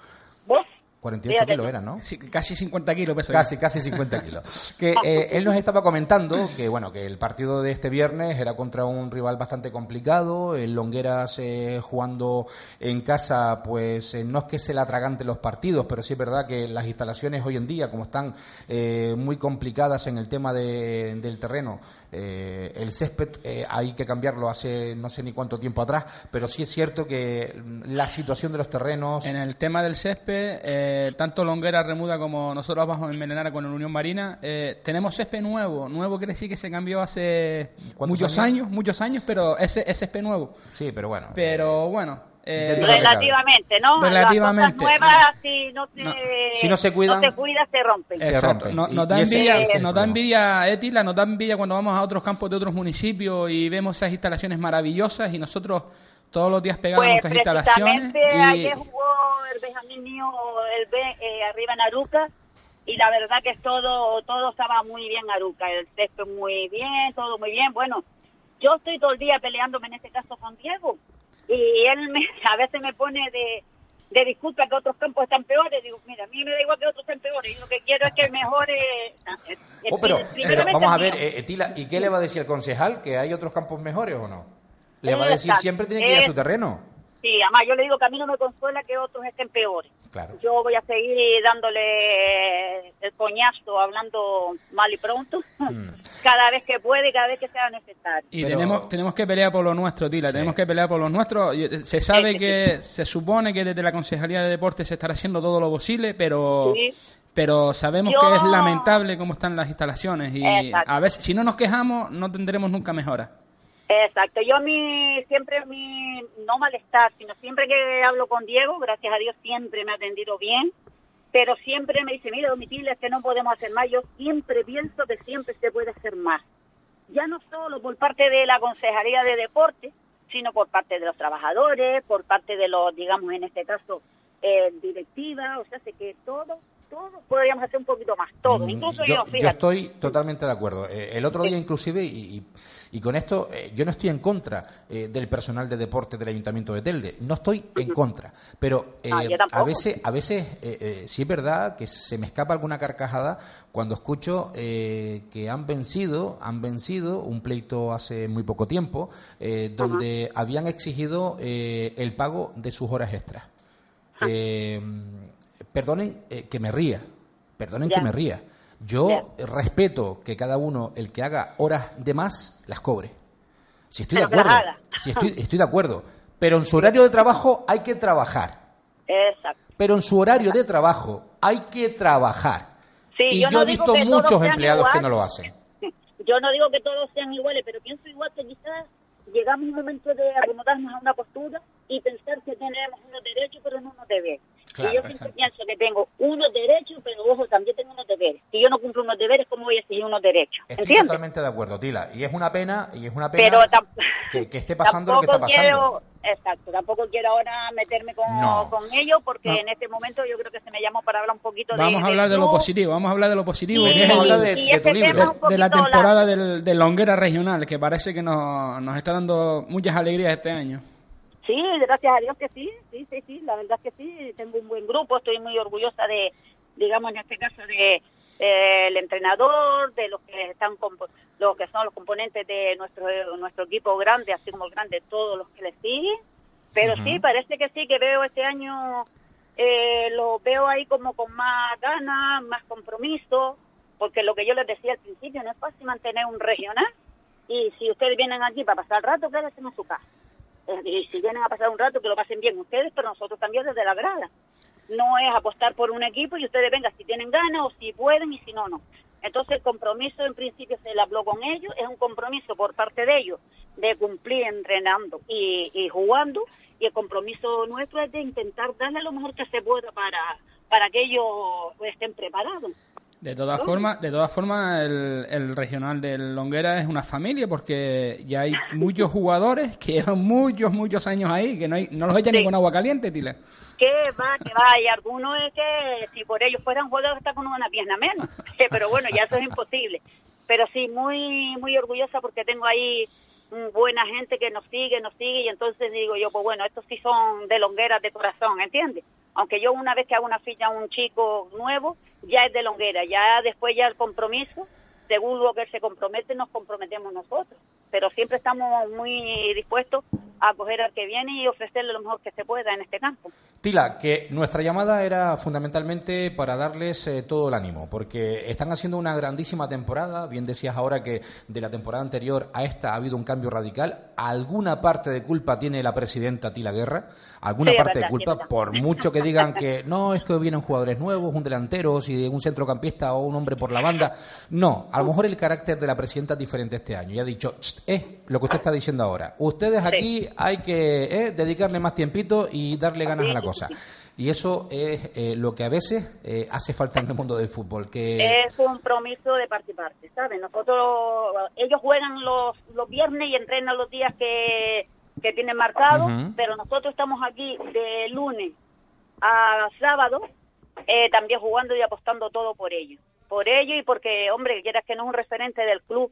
¿Vos? cuarenta y ocho kilos era, ¿no? Sí, casi cincuenta kilos peso. Casi, ya. casi cincuenta kilos. Que eh, él nos estaba comentando que, bueno, que el partido de este viernes era contra un rival bastante complicado. El Longueras eh, jugando en casa, pues eh, no es que se le atragante los partidos, pero sí es verdad que las instalaciones hoy en día, como están eh, muy complicadas en el tema de, del terreno, eh, el césped eh, hay que cambiarlo hace no sé ni cuánto tiempo atrás, pero sí es cierto que la situación de los terrenos... En el tema del césped... Eh, tanto Longuera Remuda como nosotros abajo en Melenara con la Unión Marina, eh, tenemos césped nuevo, nuevo quiere decir que se cambió hace muchos años? años, muchos años, pero ese es césped nuevo. Sí, pero bueno. Pero eh, bueno. Eh, relativamente, ¿no? Relativamente. Las cosas nuevas, no, si, no se, no, si no se cuidan, no se cuida, se rompen. Se rompen. No, nos da envidia, es nos da envidia, Etila, nos da envidia cuando vamos a otros campos de otros municipios y vemos esas instalaciones maravillosas y nosotros todos los días pegamos pues, nuestras instalaciones. Y... el Benjamín mío, el B, eh, arriba en Aruca, y la verdad que todo todo estaba muy bien Aruca, el césped muy bien, todo muy bien. Bueno, yo estoy todo el día peleándome en este caso con Diego, y él me, a veces me pone de, de disculpa que otros campos están peores. Digo, mira, a mí me da igual que otros estén peores, y lo que quiero es que mejore... El, oh, pero, pero vamos a ver, eh, Tila, ¿y qué le va a decir el concejal? ¿Que hay otros campos mejores o no? ¿Le va a decir siempre tiene que ir a su terreno? Sí, además yo le digo que a mí no me consuela que otros estén peores. Claro. Yo voy a seguir dándole el coñazo, hablando mal y pronto, mm. cada vez que puede, cada vez que sea necesario. Y Pero... tenemos tenemos que pelear por lo nuestro, Tila, sí. tenemos que pelear por lo nuestro. Se sabe sí, que, sí. se supone que desde la Concejalía de Deportes se estará haciendo todo lo posible, pero... Sí. Pero sabemos Yo... que es lamentable cómo están las instalaciones y Exacto. a veces si no nos quejamos no tendremos nunca mejora. Exacto, yo mi siempre mi no malestar, sino siempre que hablo con Diego, gracias a Dios siempre me ha atendido bien, pero siempre me dice, mira, Domitila, es que no podemos hacer más. Yo siempre pienso que siempre se puede hacer más, ya no solo por parte de la Concejalía de Deportes, sino por parte de los trabajadores, por parte de los, digamos, en este caso, eh, directiva, o sea, sé que todo, todo podríamos hacer un poquito más, todo, mm, incluso yo, yo, fíjate. Yo estoy totalmente de acuerdo. Eh, el otro sí. día, inclusive, y, y, y con esto, eh, yo no estoy en contra eh, del personal de deporte del Ayuntamiento de Telde, no estoy en contra, pero eh, no, a veces, a veces eh, eh, sí es verdad que se me escapa alguna carcajada cuando escucho eh, que han vencido, han vencido un pleito hace muy poco tiempo, eh, donde uh-huh. habían exigido eh, el pago de sus horas extras. Uh-huh. Eh, Perdonen eh, que me ría, perdonen yeah. que me ría. Yo yeah. respeto que cada uno, el que haga horas de más, las cobre. Si estoy pero de acuerdo, si estoy, estoy de acuerdo. Pero en su horario de trabajo hay que trabajar. Exacto. Pero en su horario Exacto. de trabajo hay que trabajar. Sí, y yo, yo no he visto muchos empleados igual, que no lo hacen. Yo no digo que todos sean iguales, pero pienso igual que quizás llegamos a un momento de acomodarnos a una postura y pensar que tenemos unos derechos, pero no unos deberes. Claro, y yo siempre pienso que tengo unos derechos, pero ojo, también tengo unos deberes. Si yo no cumplo unos deberes, ¿cómo voy a exigir unos derechos? Estoy ¿Entiendes? totalmente de acuerdo, Tila. Y es una pena, y es una pena pero tam- que, que esté pasando lo que está pasando. Quiero, exacto, tampoco quiero ahora meterme con, no. con ello, porque no. en este momento yo creo que se me llamó para hablar un poquito vamos de... Vamos a hablar de, de lo positivo, vamos a hablar de lo positivo. Y, y, y, hablar de, y de, tu libro. De, de la temporada la... del, del Longuera Regional, que parece que nos, nos está dando muchas alegrías este año. Sí, gracias a Dios que sí, sí, sí, sí, la verdad es que sí, tengo un buen grupo, estoy muy orgullosa de, digamos, en este caso, de eh, el entrenador, de los que están compo- los que son los componentes de nuestro nuestro equipo grande, así como el grande, todos los que le siguen, pero uh-huh. sí, parece que sí, que veo este año, eh, lo veo ahí como con más ganas, más compromiso, porque lo que yo les decía al principio, no es fácil mantener un regional, y si ustedes vienen aquí para pasar el rato, ¿qué hacen en su casa? Y si vienen a pasar un rato, que lo pasen bien ustedes, pero nosotros también desde la grada. No es apostar por un equipo y ustedes vengan si tienen ganas o si pueden y si no, no. Entonces el compromiso en principio se le habló con ellos, es un compromiso por parte de ellos de cumplir entrenando y, y jugando, y el compromiso nuestro es de intentar darle lo mejor que se pueda para, para que ellos estén preparados. De todas formas, de todas formas el, el regional del Longuera es una familia, porque ya hay muchos jugadores que llevan muchos, muchos años ahí, que no hay, no los echan sí. ni con agua caliente, Tila. Que va, que va, y algunos es que si por ellos fueran jugadores está con una pierna menos, sí, pero bueno, ya eso es imposible. Pero sí, muy muy orgullosa porque tengo ahí buena gente que nos sigue, nos sigue, y entonces digo yo, pues bueno, estos sí son de Longueras de corazón, ¿entiendes? Aunque yo una vez que hago una ficha a un chico nuevo, ya es de Longuera, ya después ya el compromiso, según lo que él se compromete, nos comprometemos nosotros. Pero siempre estamos muy dispuestos a acoger al que viene y ofrecerle lo mejor que se pueda en este campo. Tila, que nuestra llamada era fundamentalmente para darles eh, todo el ánimo, porque están haciendo una grandísima temporada. Bien decías ahora que de la temporada anterior a esta ha habido un cambio radical. Alguna parte de culpa tiene la presidenta Tila Guerra, alguna sí, parte verdad, de culpa, sí, por mucho que digan que no, es que vienen jugadores nuevos, un delantero, si un centrocampista o un hombre por la banda. No, a lo mejor el carácter de la presidenta es diferente este año. Ya ha dicho, eh, lo que usted está diciendo ahora. Ustedes aquí sí. hay que eh, dedicarle más tiempito y darle ganas sí. a la cosa. Y eso es eh, lo que a veces eh, hace falta en el mundo del fútbol. Que es un compromiso de parte y parte, ¿sabes? Nosotros, ellos juegan los, los viernes y entrenan los días que, que tienen marcados, uh-huh. pero nosotros estamos aquí de lunes a sábado eh, también jugando y apostando todo por ellos. Por ello y porque, hombre, quieras que no es un referente del club.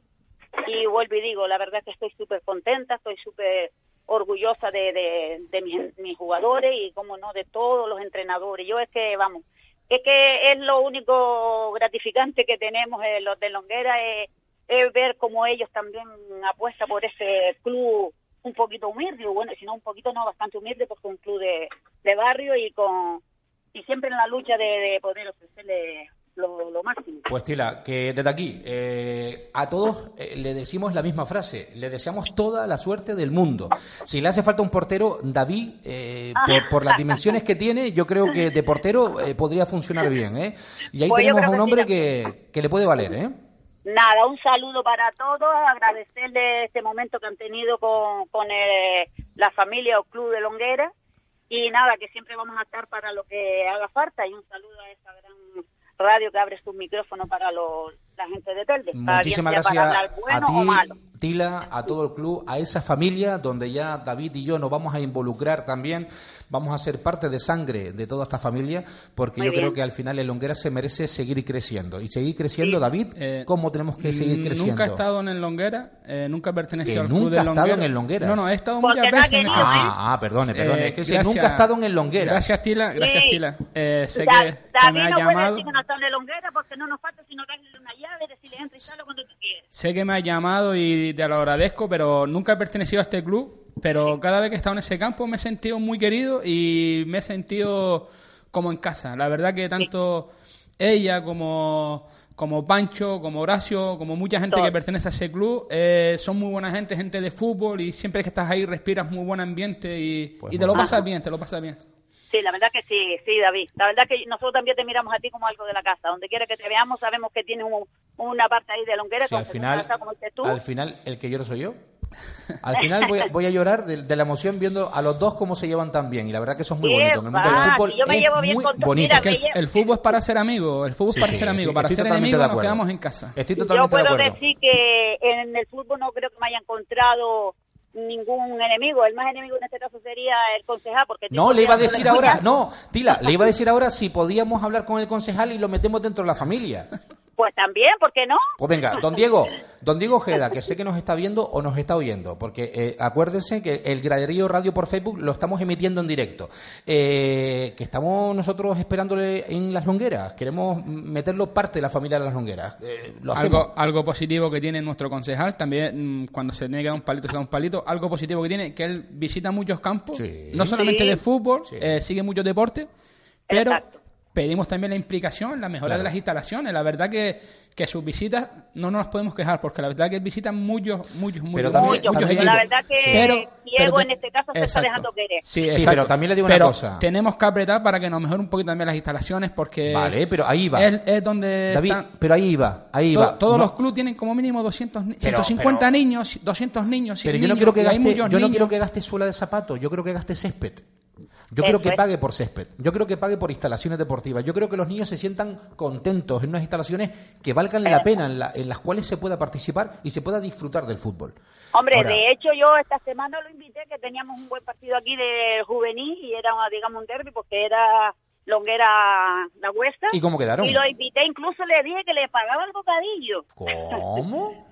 Y vuelvo y digo, la verdad es que estoy súper contenta, estoy súper orgullosa de, de, de mis, mis jugadores y, como no, de todos los entrenadores. Yo es que, vamos, es que es lo único gratificante que tenemos eh, los de Longuera, es, es ver cómo ellos también apuestan por ese club un poquito humilde, bueno, si no un poquito, no, bastante humilde, porque es un club de, de barrio y con y siempre en la lucha de, de poder ofrecerle... Lo, lo máximo. Pues Tila, que desde aquí eh, a todos eh, le decimos la misma frase, le deseamos toda la suerte del mundo. Si le hace falta un portero, David, eh, por, por las dimensiones que tiene, yo creo que de portero eh, podría funcionar bien, ¿eh? Y ahí pues tenemos a un hombre que, que le puede valer, ¿eh? Nada, un saludo para todos, agradecerles este momento que han tenido con, con el, la familia o club de Longueras, y nada, que siempre vamos a estar para lo que haga falta, y un saludo a esa gran radio que abre su micrófono para los, la gente de Telde. Muchísimas gracias para bueno a ti, Tila, a todo el club, a esa familia donde ya David y yo nos vamos a involucrar también, vamos a ser parte de sangre de toda esta familia, porque Muy yo bien. creo que al final el Longueras se merece seguir creciendo, y seguir creciendo, sí. David, eh, ¿cómo tenemos que seguir creciendo? Nunca he estado en el Longueras, eh, nunca he pertenecido al club de Longueras. ¿Nunca he estado en el Longueras? No, no, he estado porque muchas no veces querido, en el Longueras. Ah, ah, perdone, perdone, eh, es que gracias, nunca he estado en el Longueras. Gracias, Tila, gracias, sí. Tila. Eh, sé da, que, que me ha no llamado. Porque no nos falta sino darle una llave, decirle entra y salo cuando tú quieras. Sé que me ha llamado y te lo agradezco, pero nunca he pertenecido a este club, pero sí. cada vez que he estado en ese campo me he sentido muy querido y me he sentido como en casa. La verdad que tanto sí. ella como, como Pancho, como Horacio, como mucha gente Todos. que pertenece a ese club, eh, son muy buena gente, gente de fútbol, y siempre que estás ahí respiras muy buen ambiente y, pues y te lo pasas bien, te lo pasas bien. Sí, la verdad que sí, sí, David. La verdad que nosotros también te miramos a ti como algo de la casa. Donde quiera que te veamos, sabemos que tienes un, una parte ahí de Longueras. Sí, al final, como tú. Al final, el que lloro soy yo. Al final voy, voy a llorar de, de la emoción viendo a los dos cómo se llevan tan bien. Y la verdad que eso es muy bonito. En el mundo del fútbol yo me es llevo bien muy con bonito. Mira, es que el, el fútbol es para ser amigos. El fútbol es sí, para sí, ser amigos. Sí, para ser enemigos nos quedamos en casa. Estoy totalmente de acuerdo. Yo puedo decir que en el fútbol no creo que me haya encontrado ningún enemigo. El más enemigo en este caso sería el concejal, porque no le iba a decir ahora, no, Tila, le iba a decir ahora si podíamos hablar con el concejal y lo metemos dentro de la familia. Pues también, ¿por qué no? Pues venga, don Diego, don Diego Ojeda, que sé que nos está viendo o nos está oyendo, porque eh, acuérdense que el Graderío Radio por Facebook lo estamos emitiendo en directo, eh, que estamos nosotros esperándole en Las Longueras, queremos meterlo parte de la familia de Las Longueras. Eh, lo algo, algo positivo que tiene nuestro concejal, también mmm, cuando se tiene que dar un palito, se da un palito, algo positivo que tiene, que él visita muchos campos, sí. no solamente sí. de fútbol, sí. eh, sigue muchos deportes, pero... Exacto. Pedimos también la implicación, la mejora claro. de las instalaciones. La verdad que, que sus visitas no nos podemos quejar, porque la verdad que visitan muchos, muchos, pero muchos, también, muchos también, la verdad que sí. pero, Diego pero, en este caso exacto. se está dejando querer. Sí, sí, pero también le digo pero una cosa. Tenemos que apretar para que nos mejoren un poquito también las instalaciones, porque vale, pero ahí va. Es, es donde David, están, pero ahí va, ahí to, va. Todos no. los clubes tienen como mínimo doscientos, ciento cincuenta niños, doscientos niños, cien pero yo no niños, quiero que gaste, yo no niños. quiero que gaste suela de zapato, yo creo que gaste césped. Yo creo que pague por césped, yo creo que pague por instalaciones deportivas, yo creo que los niños se sientan contentos en unas instalaciones que valgan la pena, en, la, en las cuales se pueda participar y se pueda disfrutar del fútbol. Hombre, Ahora, de hecho yo esta semana lo invité, que teníamos un buen partido aquí de juvenil y era, digamos, un derbi porque era Longuera La Huesa. ¿Y cómo quedaron? Y lo invité, incluso le dije que le pagaba el bocadillo. ¿Cómo?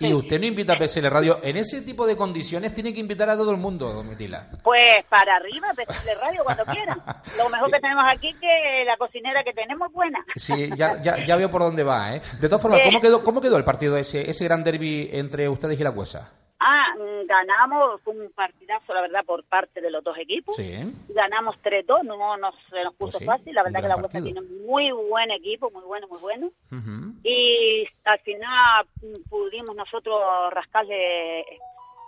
Y usted no invita a P S L Radio. En ese tipo de condiciones tiene que invitar a todo el mundo, Domitila. Pues para arriba, P S L Radio, cuando quieran. Lo mejor que tenemos aquí es que la cocinera que tenemos es buena. Sí, ya, ya, ya veo por dónde va, ¿eh? De todas formas, ¿cómo quedó, cómo quedó el partido ese, ese gran derbi entre ustedes y La Huesa? Ah, ganamos, fue un partidazo, la verdad, por parte de los dos equipos. Sí. Ganamos tres dos, no nos, nos puso pues sí, fácil. La verdad que La Huesa tiene muy buen equipo, muy bueno, muy bueno. Uh-huh. Y al final pudimos nosotros rascarle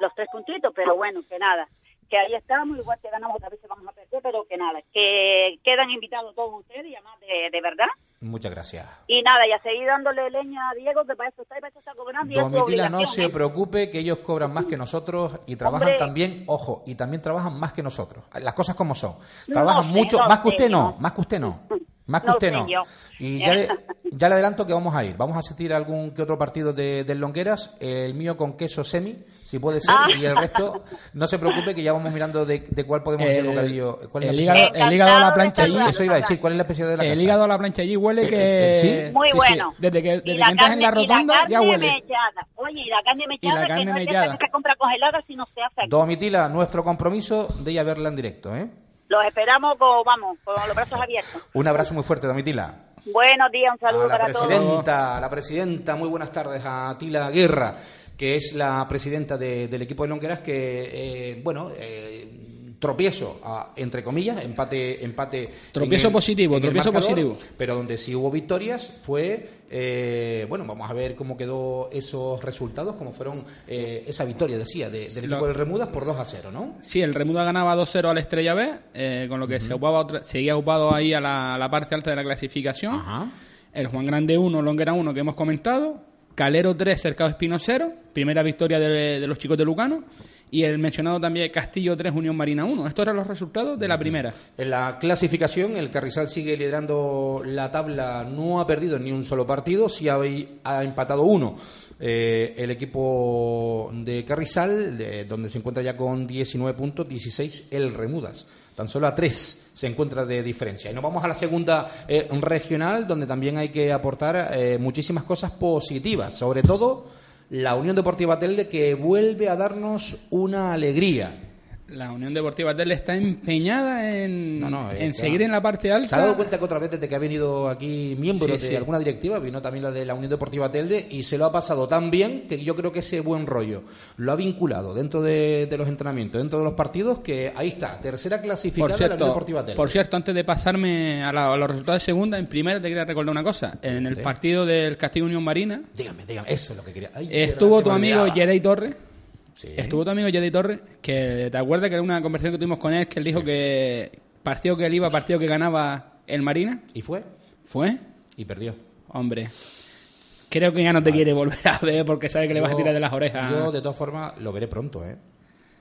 los tres puntitos, pero bueno, que nada. Que ahí estamos, igual que ganamos otra vez vamos a perder, pero que nada. Que quedan invitados todos ustedes y además de, de verdad. Muchas gracias. Y nada, y a seguir dándole leña a Diego, que para eso está y para eso está cobrando. Domitila, no se preocupe, que ellos cobran más que nosotros y trabajan Hombre. también, ojo, y también trabajan más que nosotros. Las cosas como son. Trabajan no mucho, sé, no más que usted sé, no, más que usted no. Más que no usted no. Yo. Y ya le, ya le adelanto que vamos a ir. Vamos a asistir a algún que otro partido de, de Longueras. El mío con queso semi, si puede ser. Ah. Y el resto, no se preocupe que ya vamos mirando de, de cuál podemos hacer el bocadillo. ¿Cuál es el, hígado, el hígado a la plancha allí. Eso iba a decir, ¿cuál es la especialidad de la casa? El hígado a la plancha allí huele que... ¿Sí? Muy sí, bueno. Sí. Desde que, desde que carne, entras en la rotonda la ya huele. Mechada. Oye, y la carne mechada. Y la carne que mechada. No es que se compra congelada si no se hace aquí. Domitila, nuestro compromiso de ir a verla en directo, ¿eh? Los esperamos con, vamos, con los brazos abiertos. Un abrazo muy fuerte, Domitila. Buenos días, un saludo para todos. A la presidenta, a la presidenta, muy buenas tardes a Tila Guerra, que es la presidenta de, del equipo de Longueras, que, eh, bueno, eh, tropiezo, a, entre comillas, empate... empate tropiezo en el, positivo, en tropiezo marcador, positivo. Pero donde sí hubo victorias fue... Eh, bueno, vamos a ver cómo quedó esos resultados, cómo fueron eh, esa victoria, decía, de, del equipo del Remudas por dos a cero, ¿no? Sí, el Remudas ganaba dos cero a la Estrella B, eh, con lo que uh-huh. se ocupaba otra, seguía ocupado ahí a la, a la parte alta de la clasificación. Uh-huh. El Juan Grande uno, Longuera uno, que hemos comentado. Calero tres, Cercado Espino cero, primera victoria de, de los chicos de Lucano, y el mencionado también Castillo tres, Unión Marina uno. Estos eran los resultados de la primera. En la clasificación, el Carrizal sigue liderando la tabla, no ha perdido ni un solo partido, sí ha, ha empatado uno. Eh, el equipo de Carrizal, de, donde se encuentra ya con diecinueve puntos, dieciséis el Remudas, tan solo a tres se encuentra de diferencia. Y nos vamos a la segunda eh, regional, donde también hay que aportar eh, muchísimas cosas positivas, sobre todo la Unión Deportiva Telde, que vuelve a darnos una alegría. La Unión Deportiva Telde está empeñada en, no, no, en seguir en la parte alta. Se ha dado cuenta que otra vez desde que ha venido aquí miembro sí, de sí. alguna directiva, vino también la de la Unión Deportiva Telde, y se lo ha pasado tan bien que yo creo que ese buen rollo lo ha vinculado dentro de, de los entrenamientos, dentro de los partidos, que ahí está, tercera clasificada de la Unión Deportiva Telde. Por cierto, antes de pasarme a, la, a los resultados de segunda, en primera te quería recordar una cosa. En el sí. partido del Castillo Unión Marina... Dígame, dígame, eso es lo que quería. Ay, estuvo tu amigo Jedi Torres. Sí. Estuvo tu amigo Jedi Torres, que te acuerdas que era una conversación que tuvimos con él, que él sí. dijo que partido que él iba, partido que ganaba el Marina. ¿Y fue? Fue. Y perdió. Hombre, creo que ya no te vale. quiere volver a ver porque sabe que yo, le vas a tirar de las orejas. Yo, de todas formas, lo veré pronto, ¿eh?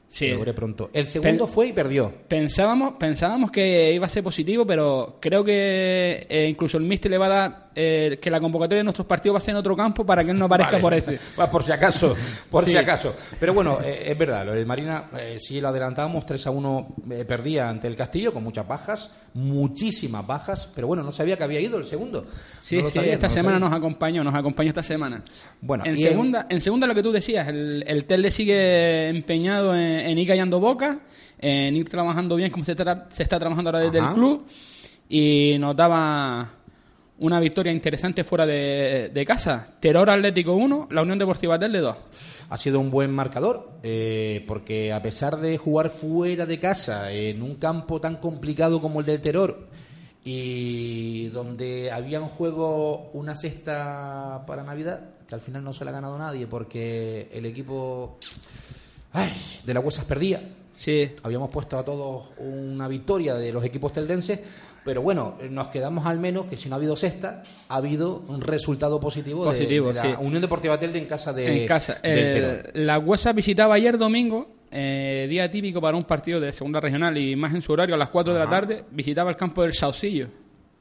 Sí. Lo veré pronto. El segundo Pen- fue y perdió. Pensábamos pensábamos que iba a ser positivo, pero creo que eh, incluso el míster le va a dar eh, que la convocatoria de nuestros partidos va a ser en otro campo para que él no aparezca vale. por eso. Va por si acaso, por sí. si acaso. Pero bueno, eh, es verdad, el Marina eh, sí lo adelantábamos, tres a uno eh, perdía ante el Castillo con muchas bajas, muchísimas bajas, pero bueno, no sabía que había ido el segundo. Sí, no sí, sabía, esta no semana nos acompañó, nos acompañó esta semana. Bueno, en segunda, en... en segunda lo que tú decías, el, el Telde sigue empeñado en en ir callando boca, en ir trabajando bien como se, tra- se está trabajando ahora desde Ajá. el club, y nos daba una victoria interesante fuera de, de casa. Terror Atlético uno, la Unión Deportiva Telde dos. Ha sido un buen marcador, eh, porque a pesar de jugar fuera de casa, en un campo tan complicado como el del Terror, y donde había en juego una cesta para Navidad, que al final no se la ha ganado nadie, porque el equipo... Ay, de La Huesa perdía. Sí. Habíamos puesto a todos una victoria de los equipos teldenses, pero bueno, nos quedamos al menos que si no ha habido cesta, ha habido un resultado positivo, positivo de, de la sí. Unión Deportiva Telde en casa de en casa. Eh, La Huesa visitaba ayer domingo, eh, día típico para un partido de segunda regional y más en su horario, a las cuatro Ajá. de la tarde, visitaba el campo del Saucillo,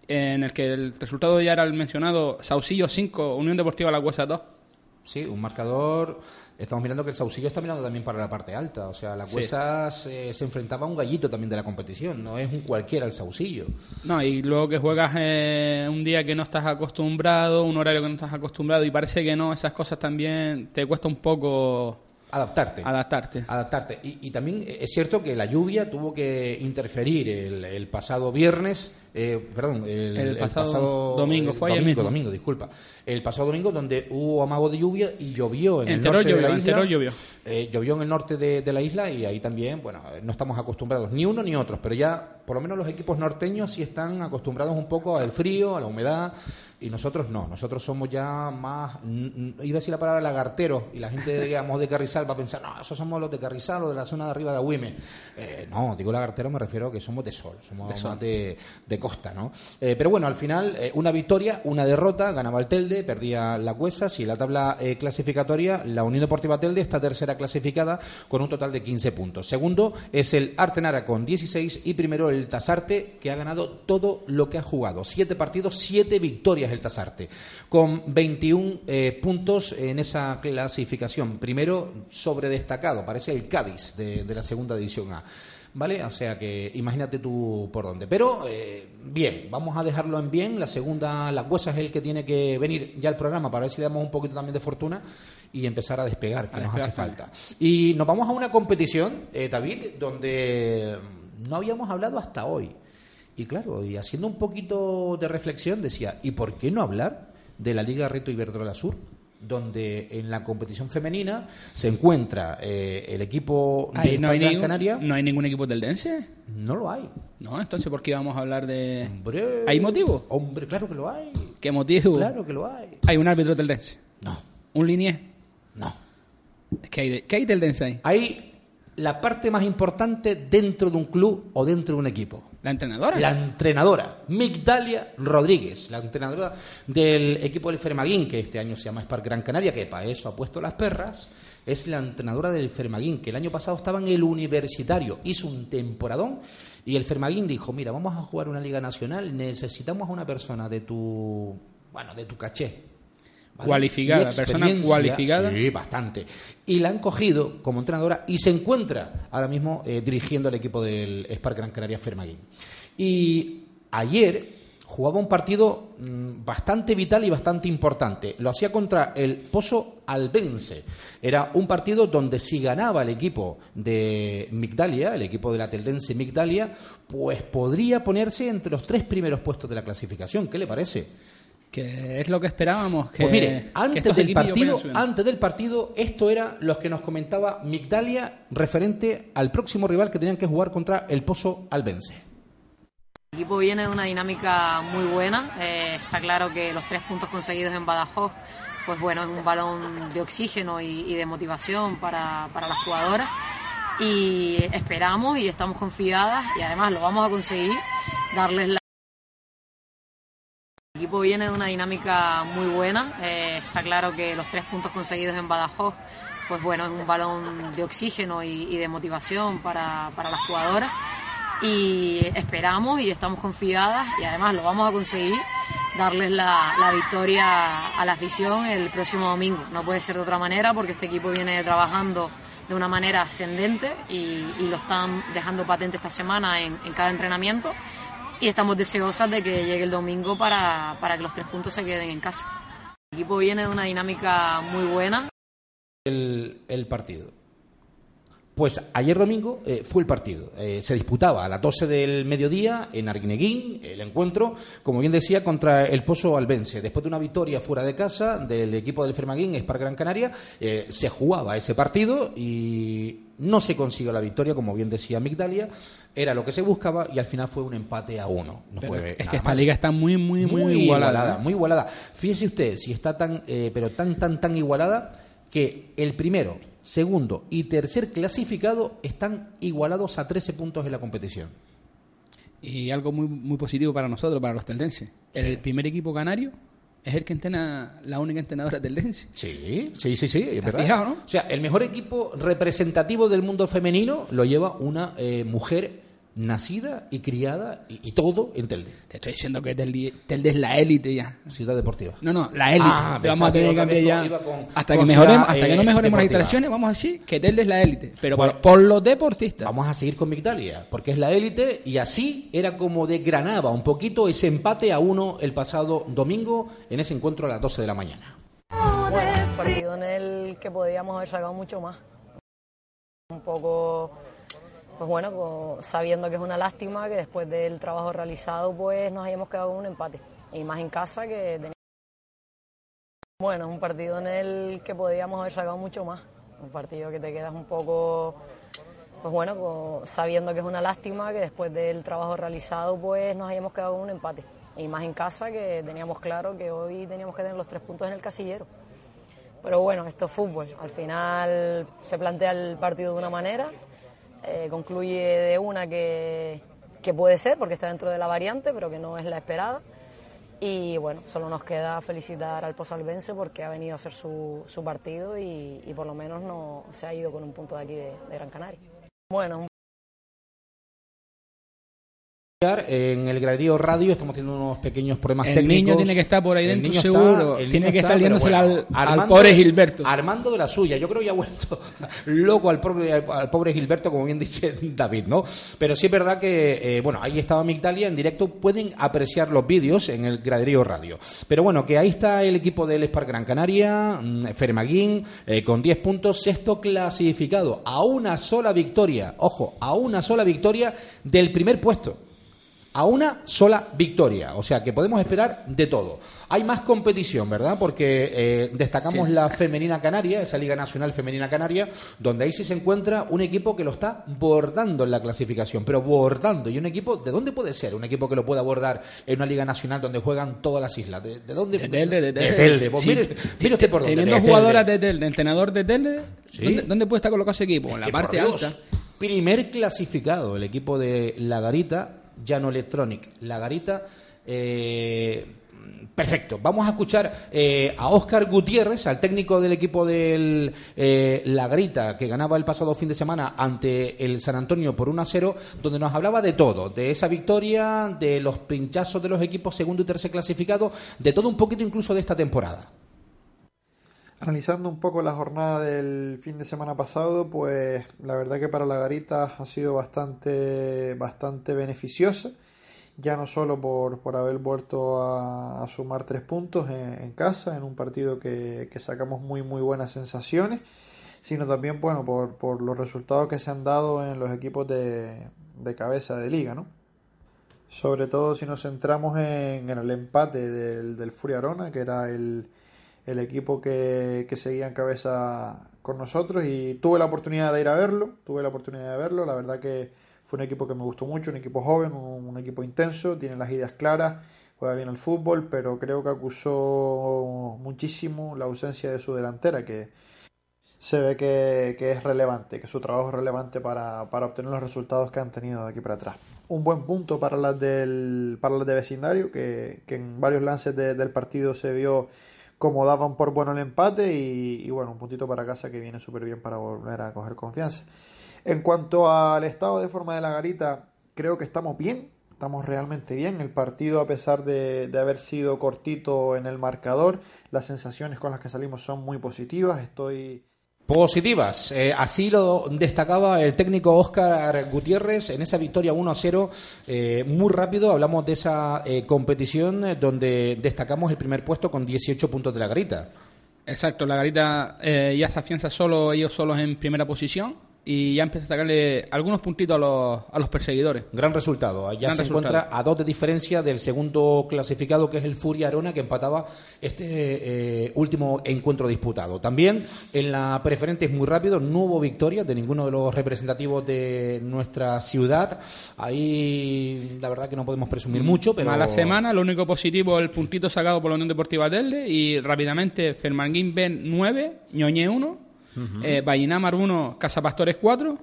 en el que el resultado ya era el mencionado Saucillo cinco, Unión Deportiva La Huesa dos. Sí, un marcador... Estamos mirando que el Saucillo está mirando también para la parte alta. O sea, La Huesa sí. se, se enfrentaba a un gallito también de la competición. No es un cualquiera el Saucillo. No, y luego que juegas eh, un día que no estás acostumbrado, un horario que no estás acostumbrado, y parece que no, esas cosas también te cuesta un poco... Adaptarte. Adaptarte. Adaptarte. Y, y también es cierto que la lluvia tuvo que interferir el, el pasado viernes, eh, perdón, el, el, pasado el pasado domingo, el, fue domingo, ayer mismo. Domingo, disculpa. El pasado domingo, donde hubo amago de lluvia y llovió en Enteró el norte llovió, de la isla. Llovió. Eh, llovió en el norte de, de la isla, y ahí también, bueno, no estamos acostumbrados ni uno ni otros, pero ya por lo menos los equipos norteños sí están acostumbrados un poco al frío, a la humedad. Y nosotros no, nosotros somos ya más, iba a decir la palabra lagarteros, y la gente, digamos, de Carrizal va a pensar, no, esos somos los de Carrizal o de la zona de arriba de Agüime. Eh, no, digo lagarteros, me refiero a que somos de sol, somos de, sol. Más de, de costa, ¿no? Eh, pero bueno, al final, eh, una victoria, una derrota, ganaba el Telde, perdía La Huesa, y la tabla eh, clasificatoria, la Unión Deportiva Telde está tercera clasificada con un total de quince puntos. Segundo es el Artenara con dieciséis, y primero el Tazarte, que ha ganado todo lo que ha jugado, siete partidos, siete victorias el Tazarte, con veintiuno eh, puntos en esa clasificación. Primero, sobredestacado, parece el Cádiz de, de la segunda división A, ¿vale? O sea que imagínate tú por dónde. Pero, eh, bien, vamos a dejarlo en bien. La segunda, Las Huesas es el que tiene que venir ya al programa para ver si le damos un poquito también de fortuna y empezar a despegar, que a nos despegar hace también. Falta. Y nos vamos a una competición, eh, David, donde no habíamos hablado hasta hoy. Y claro, y haciendo un poquito de reflexión decía, ¿y por qué no hablar de la Liga Reto Iberdrola Sur? Donde en la competición femenina se encuentra eh, el equipo Ay, de no Spark Gran Canaria. ¿No hay ningún equipo teldense? No lo hay. No, entonces ¿por qué íbamos a hablar de...? Hombre, ¿hay motivo? Hombre, claro que lo hay. ¿Qué motivo? Claro que lo hay. ¿Hay un árbitro teldense? No. ¿Un linier? No. Es que hay de... ¿Qué hay teldense ahí? Hay la parte más importante dentro de un club o dentro de un equipo. La entrenadora. La entrenadora, Migdalia Rodríguez, la entrenadora del equipo del Fermaguín, que este año se llama Spark Gran Canaria, que para eso ha puesto las perras, es la entrenadora del Fermaguín, que el año pasado estaba en el Universitario, hizo un temporadón, y el Fermaguín dijo, mira, vamos a jugar una Liga Nacional, necesitamos a una persona de tu, bueno, de tu caché. ¿Vale? Cualificada, persona cualificada. Sí, bastante. Y la han cogido como entrenadora y se encuentra ahora mismo eh, dirigiendo al equipo del Spark Gran Canaria Fermaguín. Y ayer jugaba un partido mmm, bastante vital y bastante importante. Lo hacía contra el Pozoalbense. Era un partido donde si ganaba el equipo de Migdalia, el equipo de la teldense Migdalia, pues podría ponerse entre los tres primeros puestos de la clasificación. ¿Qué le parece? Que es lo que esperábamos. Que, pues mire, antes del partido, antes del partido, esto era lo que nos comentaba Migdalia referente al próximo rival que tenían que jugar contra el Pozoalbense. El equipo viene de una dinámica muy buena. Eh, está claro que los tres puntos conseguidos en Badajoz, pues bueno, es un balón de oxígeno y, y de motivación para, para las jugadoras. Y esperamos y estamos confiadas y además lo vamos a conseguir, darles la... El equipo viene de una dinámica muy buena, eh, está claro que los tres puntos conseguidos en Badajoz, pues bueno, es un balón de oxígeno y, y de motivación para, para las jugadoras y esperamos y estamos confiadas y además lo vamos a conseguir, darles la, la victoria a la afición el próximo domingo. No puede ser de otra manera porque este equipo viene trabajando de una manera ascendente y, y lo están dejando patente esta semana en, en cada entrenamiento. Y estamos deseosas de que llegue el domingo para, para que los tres puntos se queden en casa. El equipo viene de una dinámica muy buena. El, el partido. Pues ayer domingo eh, fue el partido. Eh, se disputaba a las doce del mediodía en Arguineguín el encuentro, como bien decía, contra el Pozoalbense. Después de una victoria fuera de casa del equipo del Fermaguín, Spark Gran Canaria, eh, se jugaba ese partido y no se consiguió la victoria, como bien decía Migdalia. Era lo que se buscaba y al final fue un empate a uno. No fue es que esta mal. Liga está muy, muy, muy, muy igualada. igualada ¿eh? Muy igualada. Fíjese usted si está tan, eh, pero tan, tan, tan igualada que el primero, segundo y tercer clasificado están igualados a trece puntos en la competición. Y algo muy, muy positivo para nosotros, para los teldenses. El sí. primer equipo canario es el que entrena la única entrenadora teldense. Sí, sí, sí, sí. Es verdad. Fijado, ¿no? O sea, el mejor equipo representativo del mundo femenino lo lleva una eh, mujer nacida y criada y, y todo en Telde. Te estoy diciendo que Telde, Telde es la élite ya. Ciudad deportiva. No, no, la élite. Ah, vamos a tener que cambiar ya. Con, hasta con que mejoremos, hasta eh, que no mejoremos las instalaciones, vamos a decir que Telde es la élite. Pero bueno, por, por los deportistas. Vamos a seguir con Migdalia, porque es la élite y así era como desgranaba un poquito ese empate a uno el pasado domingo en ese encuentro a las doce de la mañana. Bueno, un partido en el que podíamos haber sacado mucho más. Un poco... Pues bueno, sabiendo que es una lástima que después del trabajo realizado pues nos hayamos quedado con un empate. Y más en casa que teníamos... Bueno, un partido en el que podíamos haber sacado mucho más. Un partido que te quedas un poco... Pues bueno, sabiendo que es una lástima que después del trabajo realizado pues nos hayamos quedado con un empate. Y más en casa que teníamos claro que hoy teníamos que tener los tres puntos en el casillero. Pero bueno, esto es fútbol. Al final se plantea el partido de una manera... Eh, concluye de una que, que puede ser, porque está dentro de la variante, pero que no es la esperada. Y bueno, solo nos queda felicitar al Pozoalbense porque ha venido a hacer su, su partido y, y por lo menos no se ha ido con un punto de aquí de, de Gran Canaria. Bueno, un... En el Graderío Radio estamos teniendo unos pequeños problemas el técnicos. El niño tiene que estar por ahí el dentro, seguro. Está, tiene que estar liándosela bueno, al, al pobre Gilberto. Armando de la suya. Yo creo que ya ha vuelto loco al pobre, al, al pobre Gilberto, como bien dice David, ¿no? Pero sí es verdad que, eh, bueno, ahí estaba Migdalia en directo. Pueden apreciar los vídeos en el Graderío Radio. Pero bueno, que ahí está el equipo del Spark Gran Canaria, Fermaguín, eh, con diez puntos, sexto clasificado. A una sola victoria, ojo, a una sola victoria del primer puesto. A una sola victoria, o sea que podemos esperar de todo. Hay más competición, ¿verdad? Porque eh, destacamos sí. la femenina canaria, esa Liga Nacional Femenina Canaria, donde ahí sí se encuentra un equipo que lo está bordando en la clasificación, pero bordando. ¿Y un equipo de dónde puede ser? Un equipo que lo pueda abordar en una Liga Nacional donde juegan todas las islas. ¿De, de dónde? De Telde. De Telde. Pues sí. mire, mire usted por dónde. Teniendo jugadoras de Telde, entrenador de Telde, ¿Sí? ¿dónde, ¿dónde puede estar colocado ese equipo? En la parte alta. Primer clasificado, el equipo de La Garita. Llano Electronic La Garita. Eh, perfecto, vamos a escuchar eh, a Óscar Gutiérrez, al técnico del equipo del eh, La Garita, que ganaba el pasado fin de semana ante el San Antonio por uno a cero, donde nos hablaba de todo, de esa victoria, de los pinchazos de los equipos segundo y tercer clasificado, de todo un poquito incluso de esta temporada. Analizando un poco la jornada del fin de semana pasado, pues la verdad que para La Garita ha sido bastante, bastante beneficiosa, ya no solo por, por haber vuelto a, a sumar tres puntos en, en casa, en un partido que, que sacamos muy muy buenas sensaciones, sino también bueno por, por los resultados que se han dado en los equipos de, de cabeza de liga, ¿no? Sobre todo si nos centramos en, en el empate del, del Furia Arona, que era el el equipo que, que seguía en cabeza con nosotros, y tuve la oportunidad de ir a verlo, tuve la oportunidad de verlo, la verdad que fue un equipo que me gustó mucho, un equipo joven, un, un equipo intenso, tiene las ideas claras, juega bien al fútbol, pero creo que acusó muchísimo la ausencia de su delantera, que se ve que, que es relevante, que su trabajo es relevante para, para obtener los resultados que han tenido de aquí para atrás. Un buen punto para las, del, para las de vecindario, que, que en varios lances de, del partido se vio como daban por bueno el empate y, y bueno, un puntito para casa que viene súper bien para volver a coger confianza. En cuanto al estado de forma de La Garita, creo que estamos bien, estamos realmente bien. El partido, a pesar de, de haber sido cortito en el marcador, las sensaciones con las que salimos son muy positivas. Estoy... Positivas, eh, así lo destacaba el técnico Óscar Gutiérrez en esa victoria uno a cero, eh, muy rápido. Hablamos de esa eh, competición donde destacamos el primer puesto con dieciocho puntos de La Garita. Exacto, La Garita eh, ya se afianza solo ellos solos en primera posición y ya empieza a sacarle algunos puntitos a los, a los perseguidores. Gran resultado, ya se resultado. Encuentra a dos de diferencia del segundo clasificado, que es el Furia Arona, que empataba este eh, último encuentro disputado. También en la preferente es muy rápido, no hubo victoria de ninguno de los representativos de nuestra ciudad. Ahí la verdad que no podemos presumir mucho, pero... Mala semana, lo único positivo el puntito sacado por la Unión Deportiva Telde, y rápidamente Fermaguín Ben nueve, Ñoñé uno, Uh-huh. Eh, Vallinamar uno, Casapastores cuatro,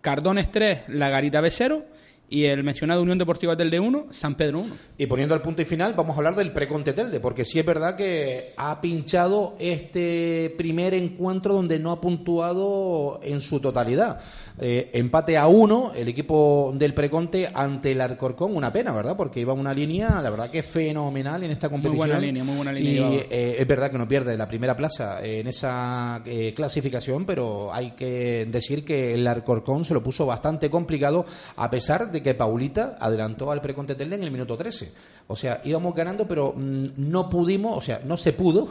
Cardones tres, La Garita B cero y el mencionado Unión Deportiva Telde uno, San Pedro uno. Y poniendo al punto y final, vamos a hablar del Preconte Telde, porque sí es verdad que ha pinchado este primer encuentro donde no ha puntuado en su totalidad. Eh, empate a uno, el equipo del Preconte ante el Alcorcón, una pena, ¿verdad? Porque iba una línea, la verdad que fenomenal en esta competición. Muy buena línea, muy buena línea. Y eh, es verdad que no pierde la primera plaza en esa eh, clasificación, pero hay que decir que el Alcorcón se lo puso bastante complicado, a pesar de que Paulita adelantó al Preconte Telde en el minuto trece. O sea, íbamos ganando, pero no pudimos, o sea, no se pudo,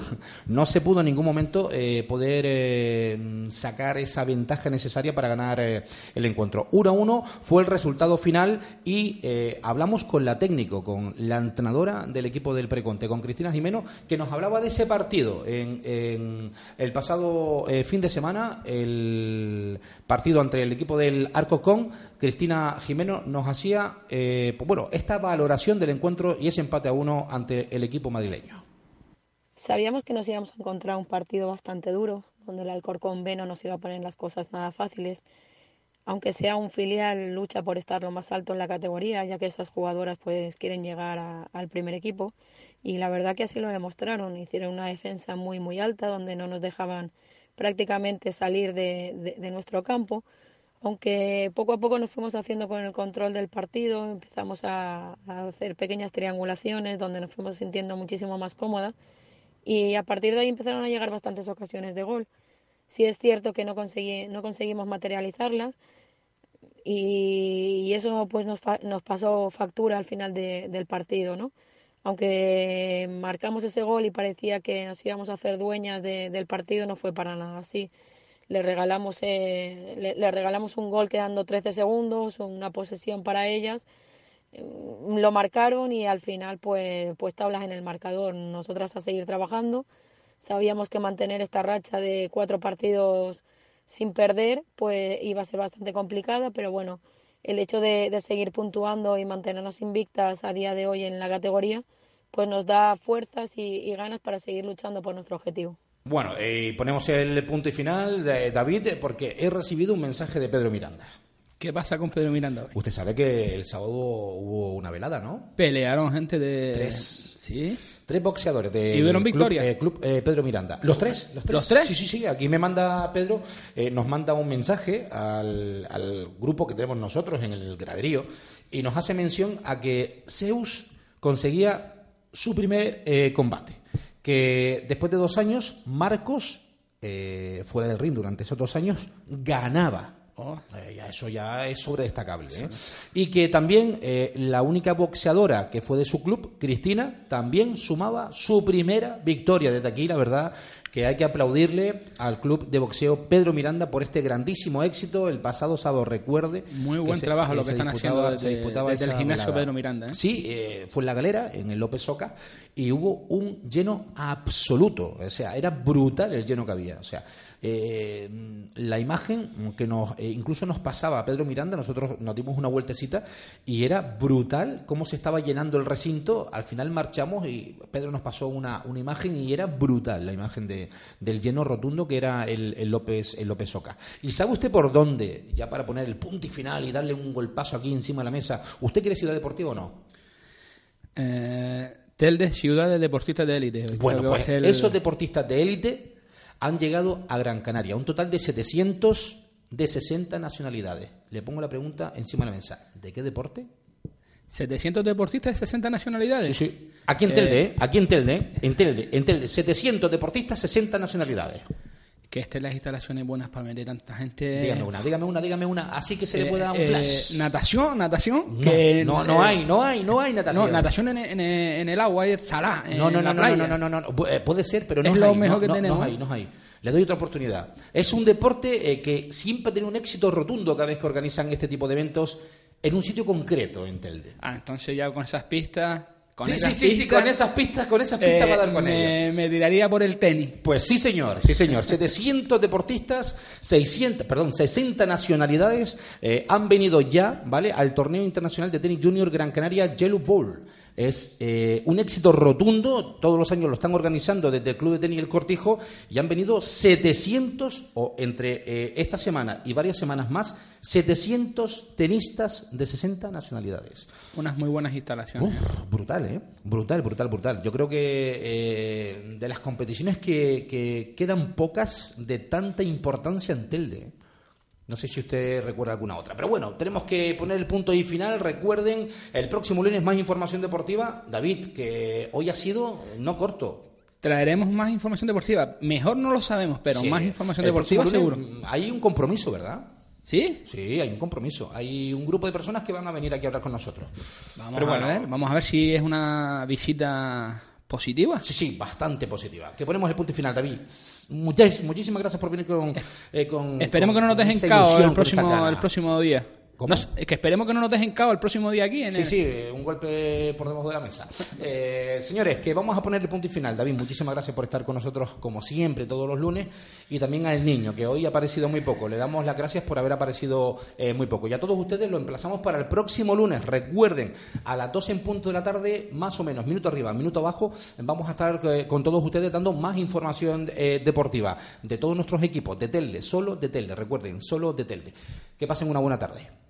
no se pudo en ningún momento eh, poder eh, sacar esa ventaja necesaria para ganar eh, el encuentro. uno a uno fue el resultado final y eh, hablamos con la técnico, con la entrenadora del equipo del Preconte, con Cristina Jimeno, que nos hablaba de ese partido en, en el pasado eh, fin de semana, el partido entre el equipo del Alcorcón. Cristina Jimeno nos hacía eh, pues bueno, esta valoración del encuentro y ese empate a uno ante el equipo madrileño. Sabíamos que nos íbamos a encontrar un partido bastante duro, donde el Alcorcón B no nos iba a poner las cosas nada fáciles. Aunque sea un filial, lucha por estar lo más alto en la categoría, ya que esas jugadoras pues quieren llegar a, al primer equipo. Y la verdad que así lo demostraron. Hicieron una defensa muy, muy alta, donde no nos dejaban prácticamente salir de, de, de nuestro campo. Aunque poco a poco nos fuimos haciendo con el control del partido, empezamos a, a hacer pequeñas triangulaciones donde nos fuimos sintiendo muchísimo más cómodas y a partir de ahí empezaron a llegar bastantes ocasiones de gol. Sí es cierto que no, conseguí, no conseguimos materializarlas y, y eso pues nos, nos pasó factura al final de, del partido, ¿no? Aunque marcamos ese gol y parecía que nos íbamos a hacer dueñas de, del partido, no fue para nada así. Le regalamos, eh, le, le regalamos un gol quedando trece segundos, una posesión para ellas. Lo marcaron y al final pues, pues tablas en el marcador. Nosotras a seguir trabajando. Sabíamos que mantener esta racha de cuatro partidos sin perder pues iba a ser bastante complicada, pero bueno, el hecho de, de seguir puntuando y mantenernos invictas a día de hoy en la categoría pues nos da fuerzas y, y ganas para seguir luchando por nuestro objetivo. Bueno, eh, ponemos el punto y final, de David, porque he recibido un mensaje de Pedro Miranda. ¿Qué pasa con Pedro Miranda hoy? Usted sabe que el sábado hubo una velada, ¿no? Pelearon gente de... Tres. ¿Sí? Tres boxeadores de... ¿Y vieron victoria? Club, eh, club eh, Pedro Miranda. ¿Los tres? ¿Los tres? ¿Los tres? Sí, sí, sí. Aquí me manda Pedro, eh, nos manda un mensaje al, al grupo que tenemos nosotros en El Graderío y nos hace mención a que Zeus conseguía su primer eh, combate. Que después de dos años, Marcos, eh, fuera del ring durante esos dos años, ganaba. Oh, eso ya es sobredestacable, ¿eh? Sí. Y que también eh, la única boxeadora que fue de su club, Cristina, también sumaba su primera victoria. Desde aquí, la verdad, que hay que aplaudirle al club de boxeo Pedro Miranda por este grandísimo éxito el pasado sábado. Recuerde, muy buen se, trabajo lo que están haciendo desde, desde el gimnasio velada. Pedro Miranda, ¿eh? Sí, eh, fue en La Galera, en el López Oca, y hubo un lleno absoluto. O sea, era brutal el lleno que había. O sea, Eh, la imagen que nos eh, incluso nos pasaba a Pedro Miranda, nosotros nos dimos una vueltecita y era brutal cómo se estaba llenando el recinto. Al final marchamos y Pedro nos pasó una, una imagen y era brutal la imagen de, del lleno rotundo que era el, el, López, el López Oca. ¿Y sabe usted por dónde, ya para poner el punto y final y darle un golpazo aquí encima de la mesa, usted quiere Ciudad Deportiva o no? Eh, Telde, ciudad de deportistas de élite. Bueno, pues el... esos deportistas de élite han llegado a Gran Canaria, un total de setecientos de sesenta nacionalidades. Le pongo la pregunta encima de la mesa. ¿De qué deporte? ¿setecientos deportistas de sesenta nacionalidades? Sí, sí. Aquí en Telde, eh... aquí en Telde, en Telde, en Telde, setecientos deportistas, sesenta nacionalidades. Que estén las instalaciones buenas para meter tanta gente. Dígame una, dígame una, dígame una. Así que se eh, le puede dar un eh, flash. ¿Natación? ¿Natación? No, que no, no eh, hay, no hay, no hay natación. No, natación en, en, en el agua, es salá. No, no, no, no, no, no, no, no, no. Eh, puede ser, pero no es lo hay, mejor no, que no, tenemos. No hay, no hay. Le doy otra oportunidad. Es un deporte eh, que siempre tiene un éxito rotundo cada vez que organizan este tipo de eventos en un sitio concreto en Telde. Ah, entonces ya con esas pistas... Con sí, esas sí, pistas, sí, con esas pistas, con esas pistas eh, va a dar con me, ello. Me tiraría por el tenis. Pues sí, señor, sí, señor. setecientos deportistas, seiscientos, perdón, sesenta nacionalidades eh, han venido ya, ¿vale? Al torneo internacional de tenis junior Gran Canaria Yellow Ball. Es eh, un éxito rotundo, todos los años lo están organizando desde el Club de Tenis El Cortijo y han venido setecientos, o entre eh, esta semana y varias semanas más, setecientos tenistas de sesenta nacionalidades. Unas muy buenas instalaciones. Uf, brutal, ¿eh? Brutal, brutal, brutal. Yo creo que eh, de las competiciones que, que quedan pocas de tanta importancia en Telde. No sé si usted recuerda alguna otra. Pero bueno, tenemos que poner el punto y final. Recuerden, el próximo lunes más información deportiva. David, que hoy ha sido no corto. Traeremos más información deportiva. Mejor no lo sabemos, pero sí, más información deportiva seguro. Hay un compromiso, ¿verdad? ¿Sí? Sí, hay un compromiso. Hay un grupo de personas que van a venir aquí a hablar con nosotros. Vamos, pero a, bueno, ver, vamos a ver si es una visita... ¿Positiva? Sí, sí, bastante positiva. Que ponemos el punto final, David. Muchis, muchísimas gracias por venir con... Eh, con esperemos con, que no nos dejen cao el próximo, el próximo día. No, que esperemos que no nos dejen cabo el próximo día aquí. En sí, el... sí, un golpe por debajo de la mesa. Eh, señores, que vamos a poner el punto y final. David, muchísimas gracias por estar con nosotros, como siempre, todos los lunes. Y también al niño, que hoy ha aparecido muy poco. Le damos las gracias por haber aparecido eh, muy poco. Y a todos ustedes lo emplazamos para el próximo lunes. Recuerden, a las doce en punto de la tarde, más o menos, minuto arriba, minuto abajo, vamos a estar eh, con todos ustedes dando más información eh, deportiva de todos nuestros equipos, de Telde, solo de Telde. Recuerden, solo de Telde. Que pasen una buena tarde.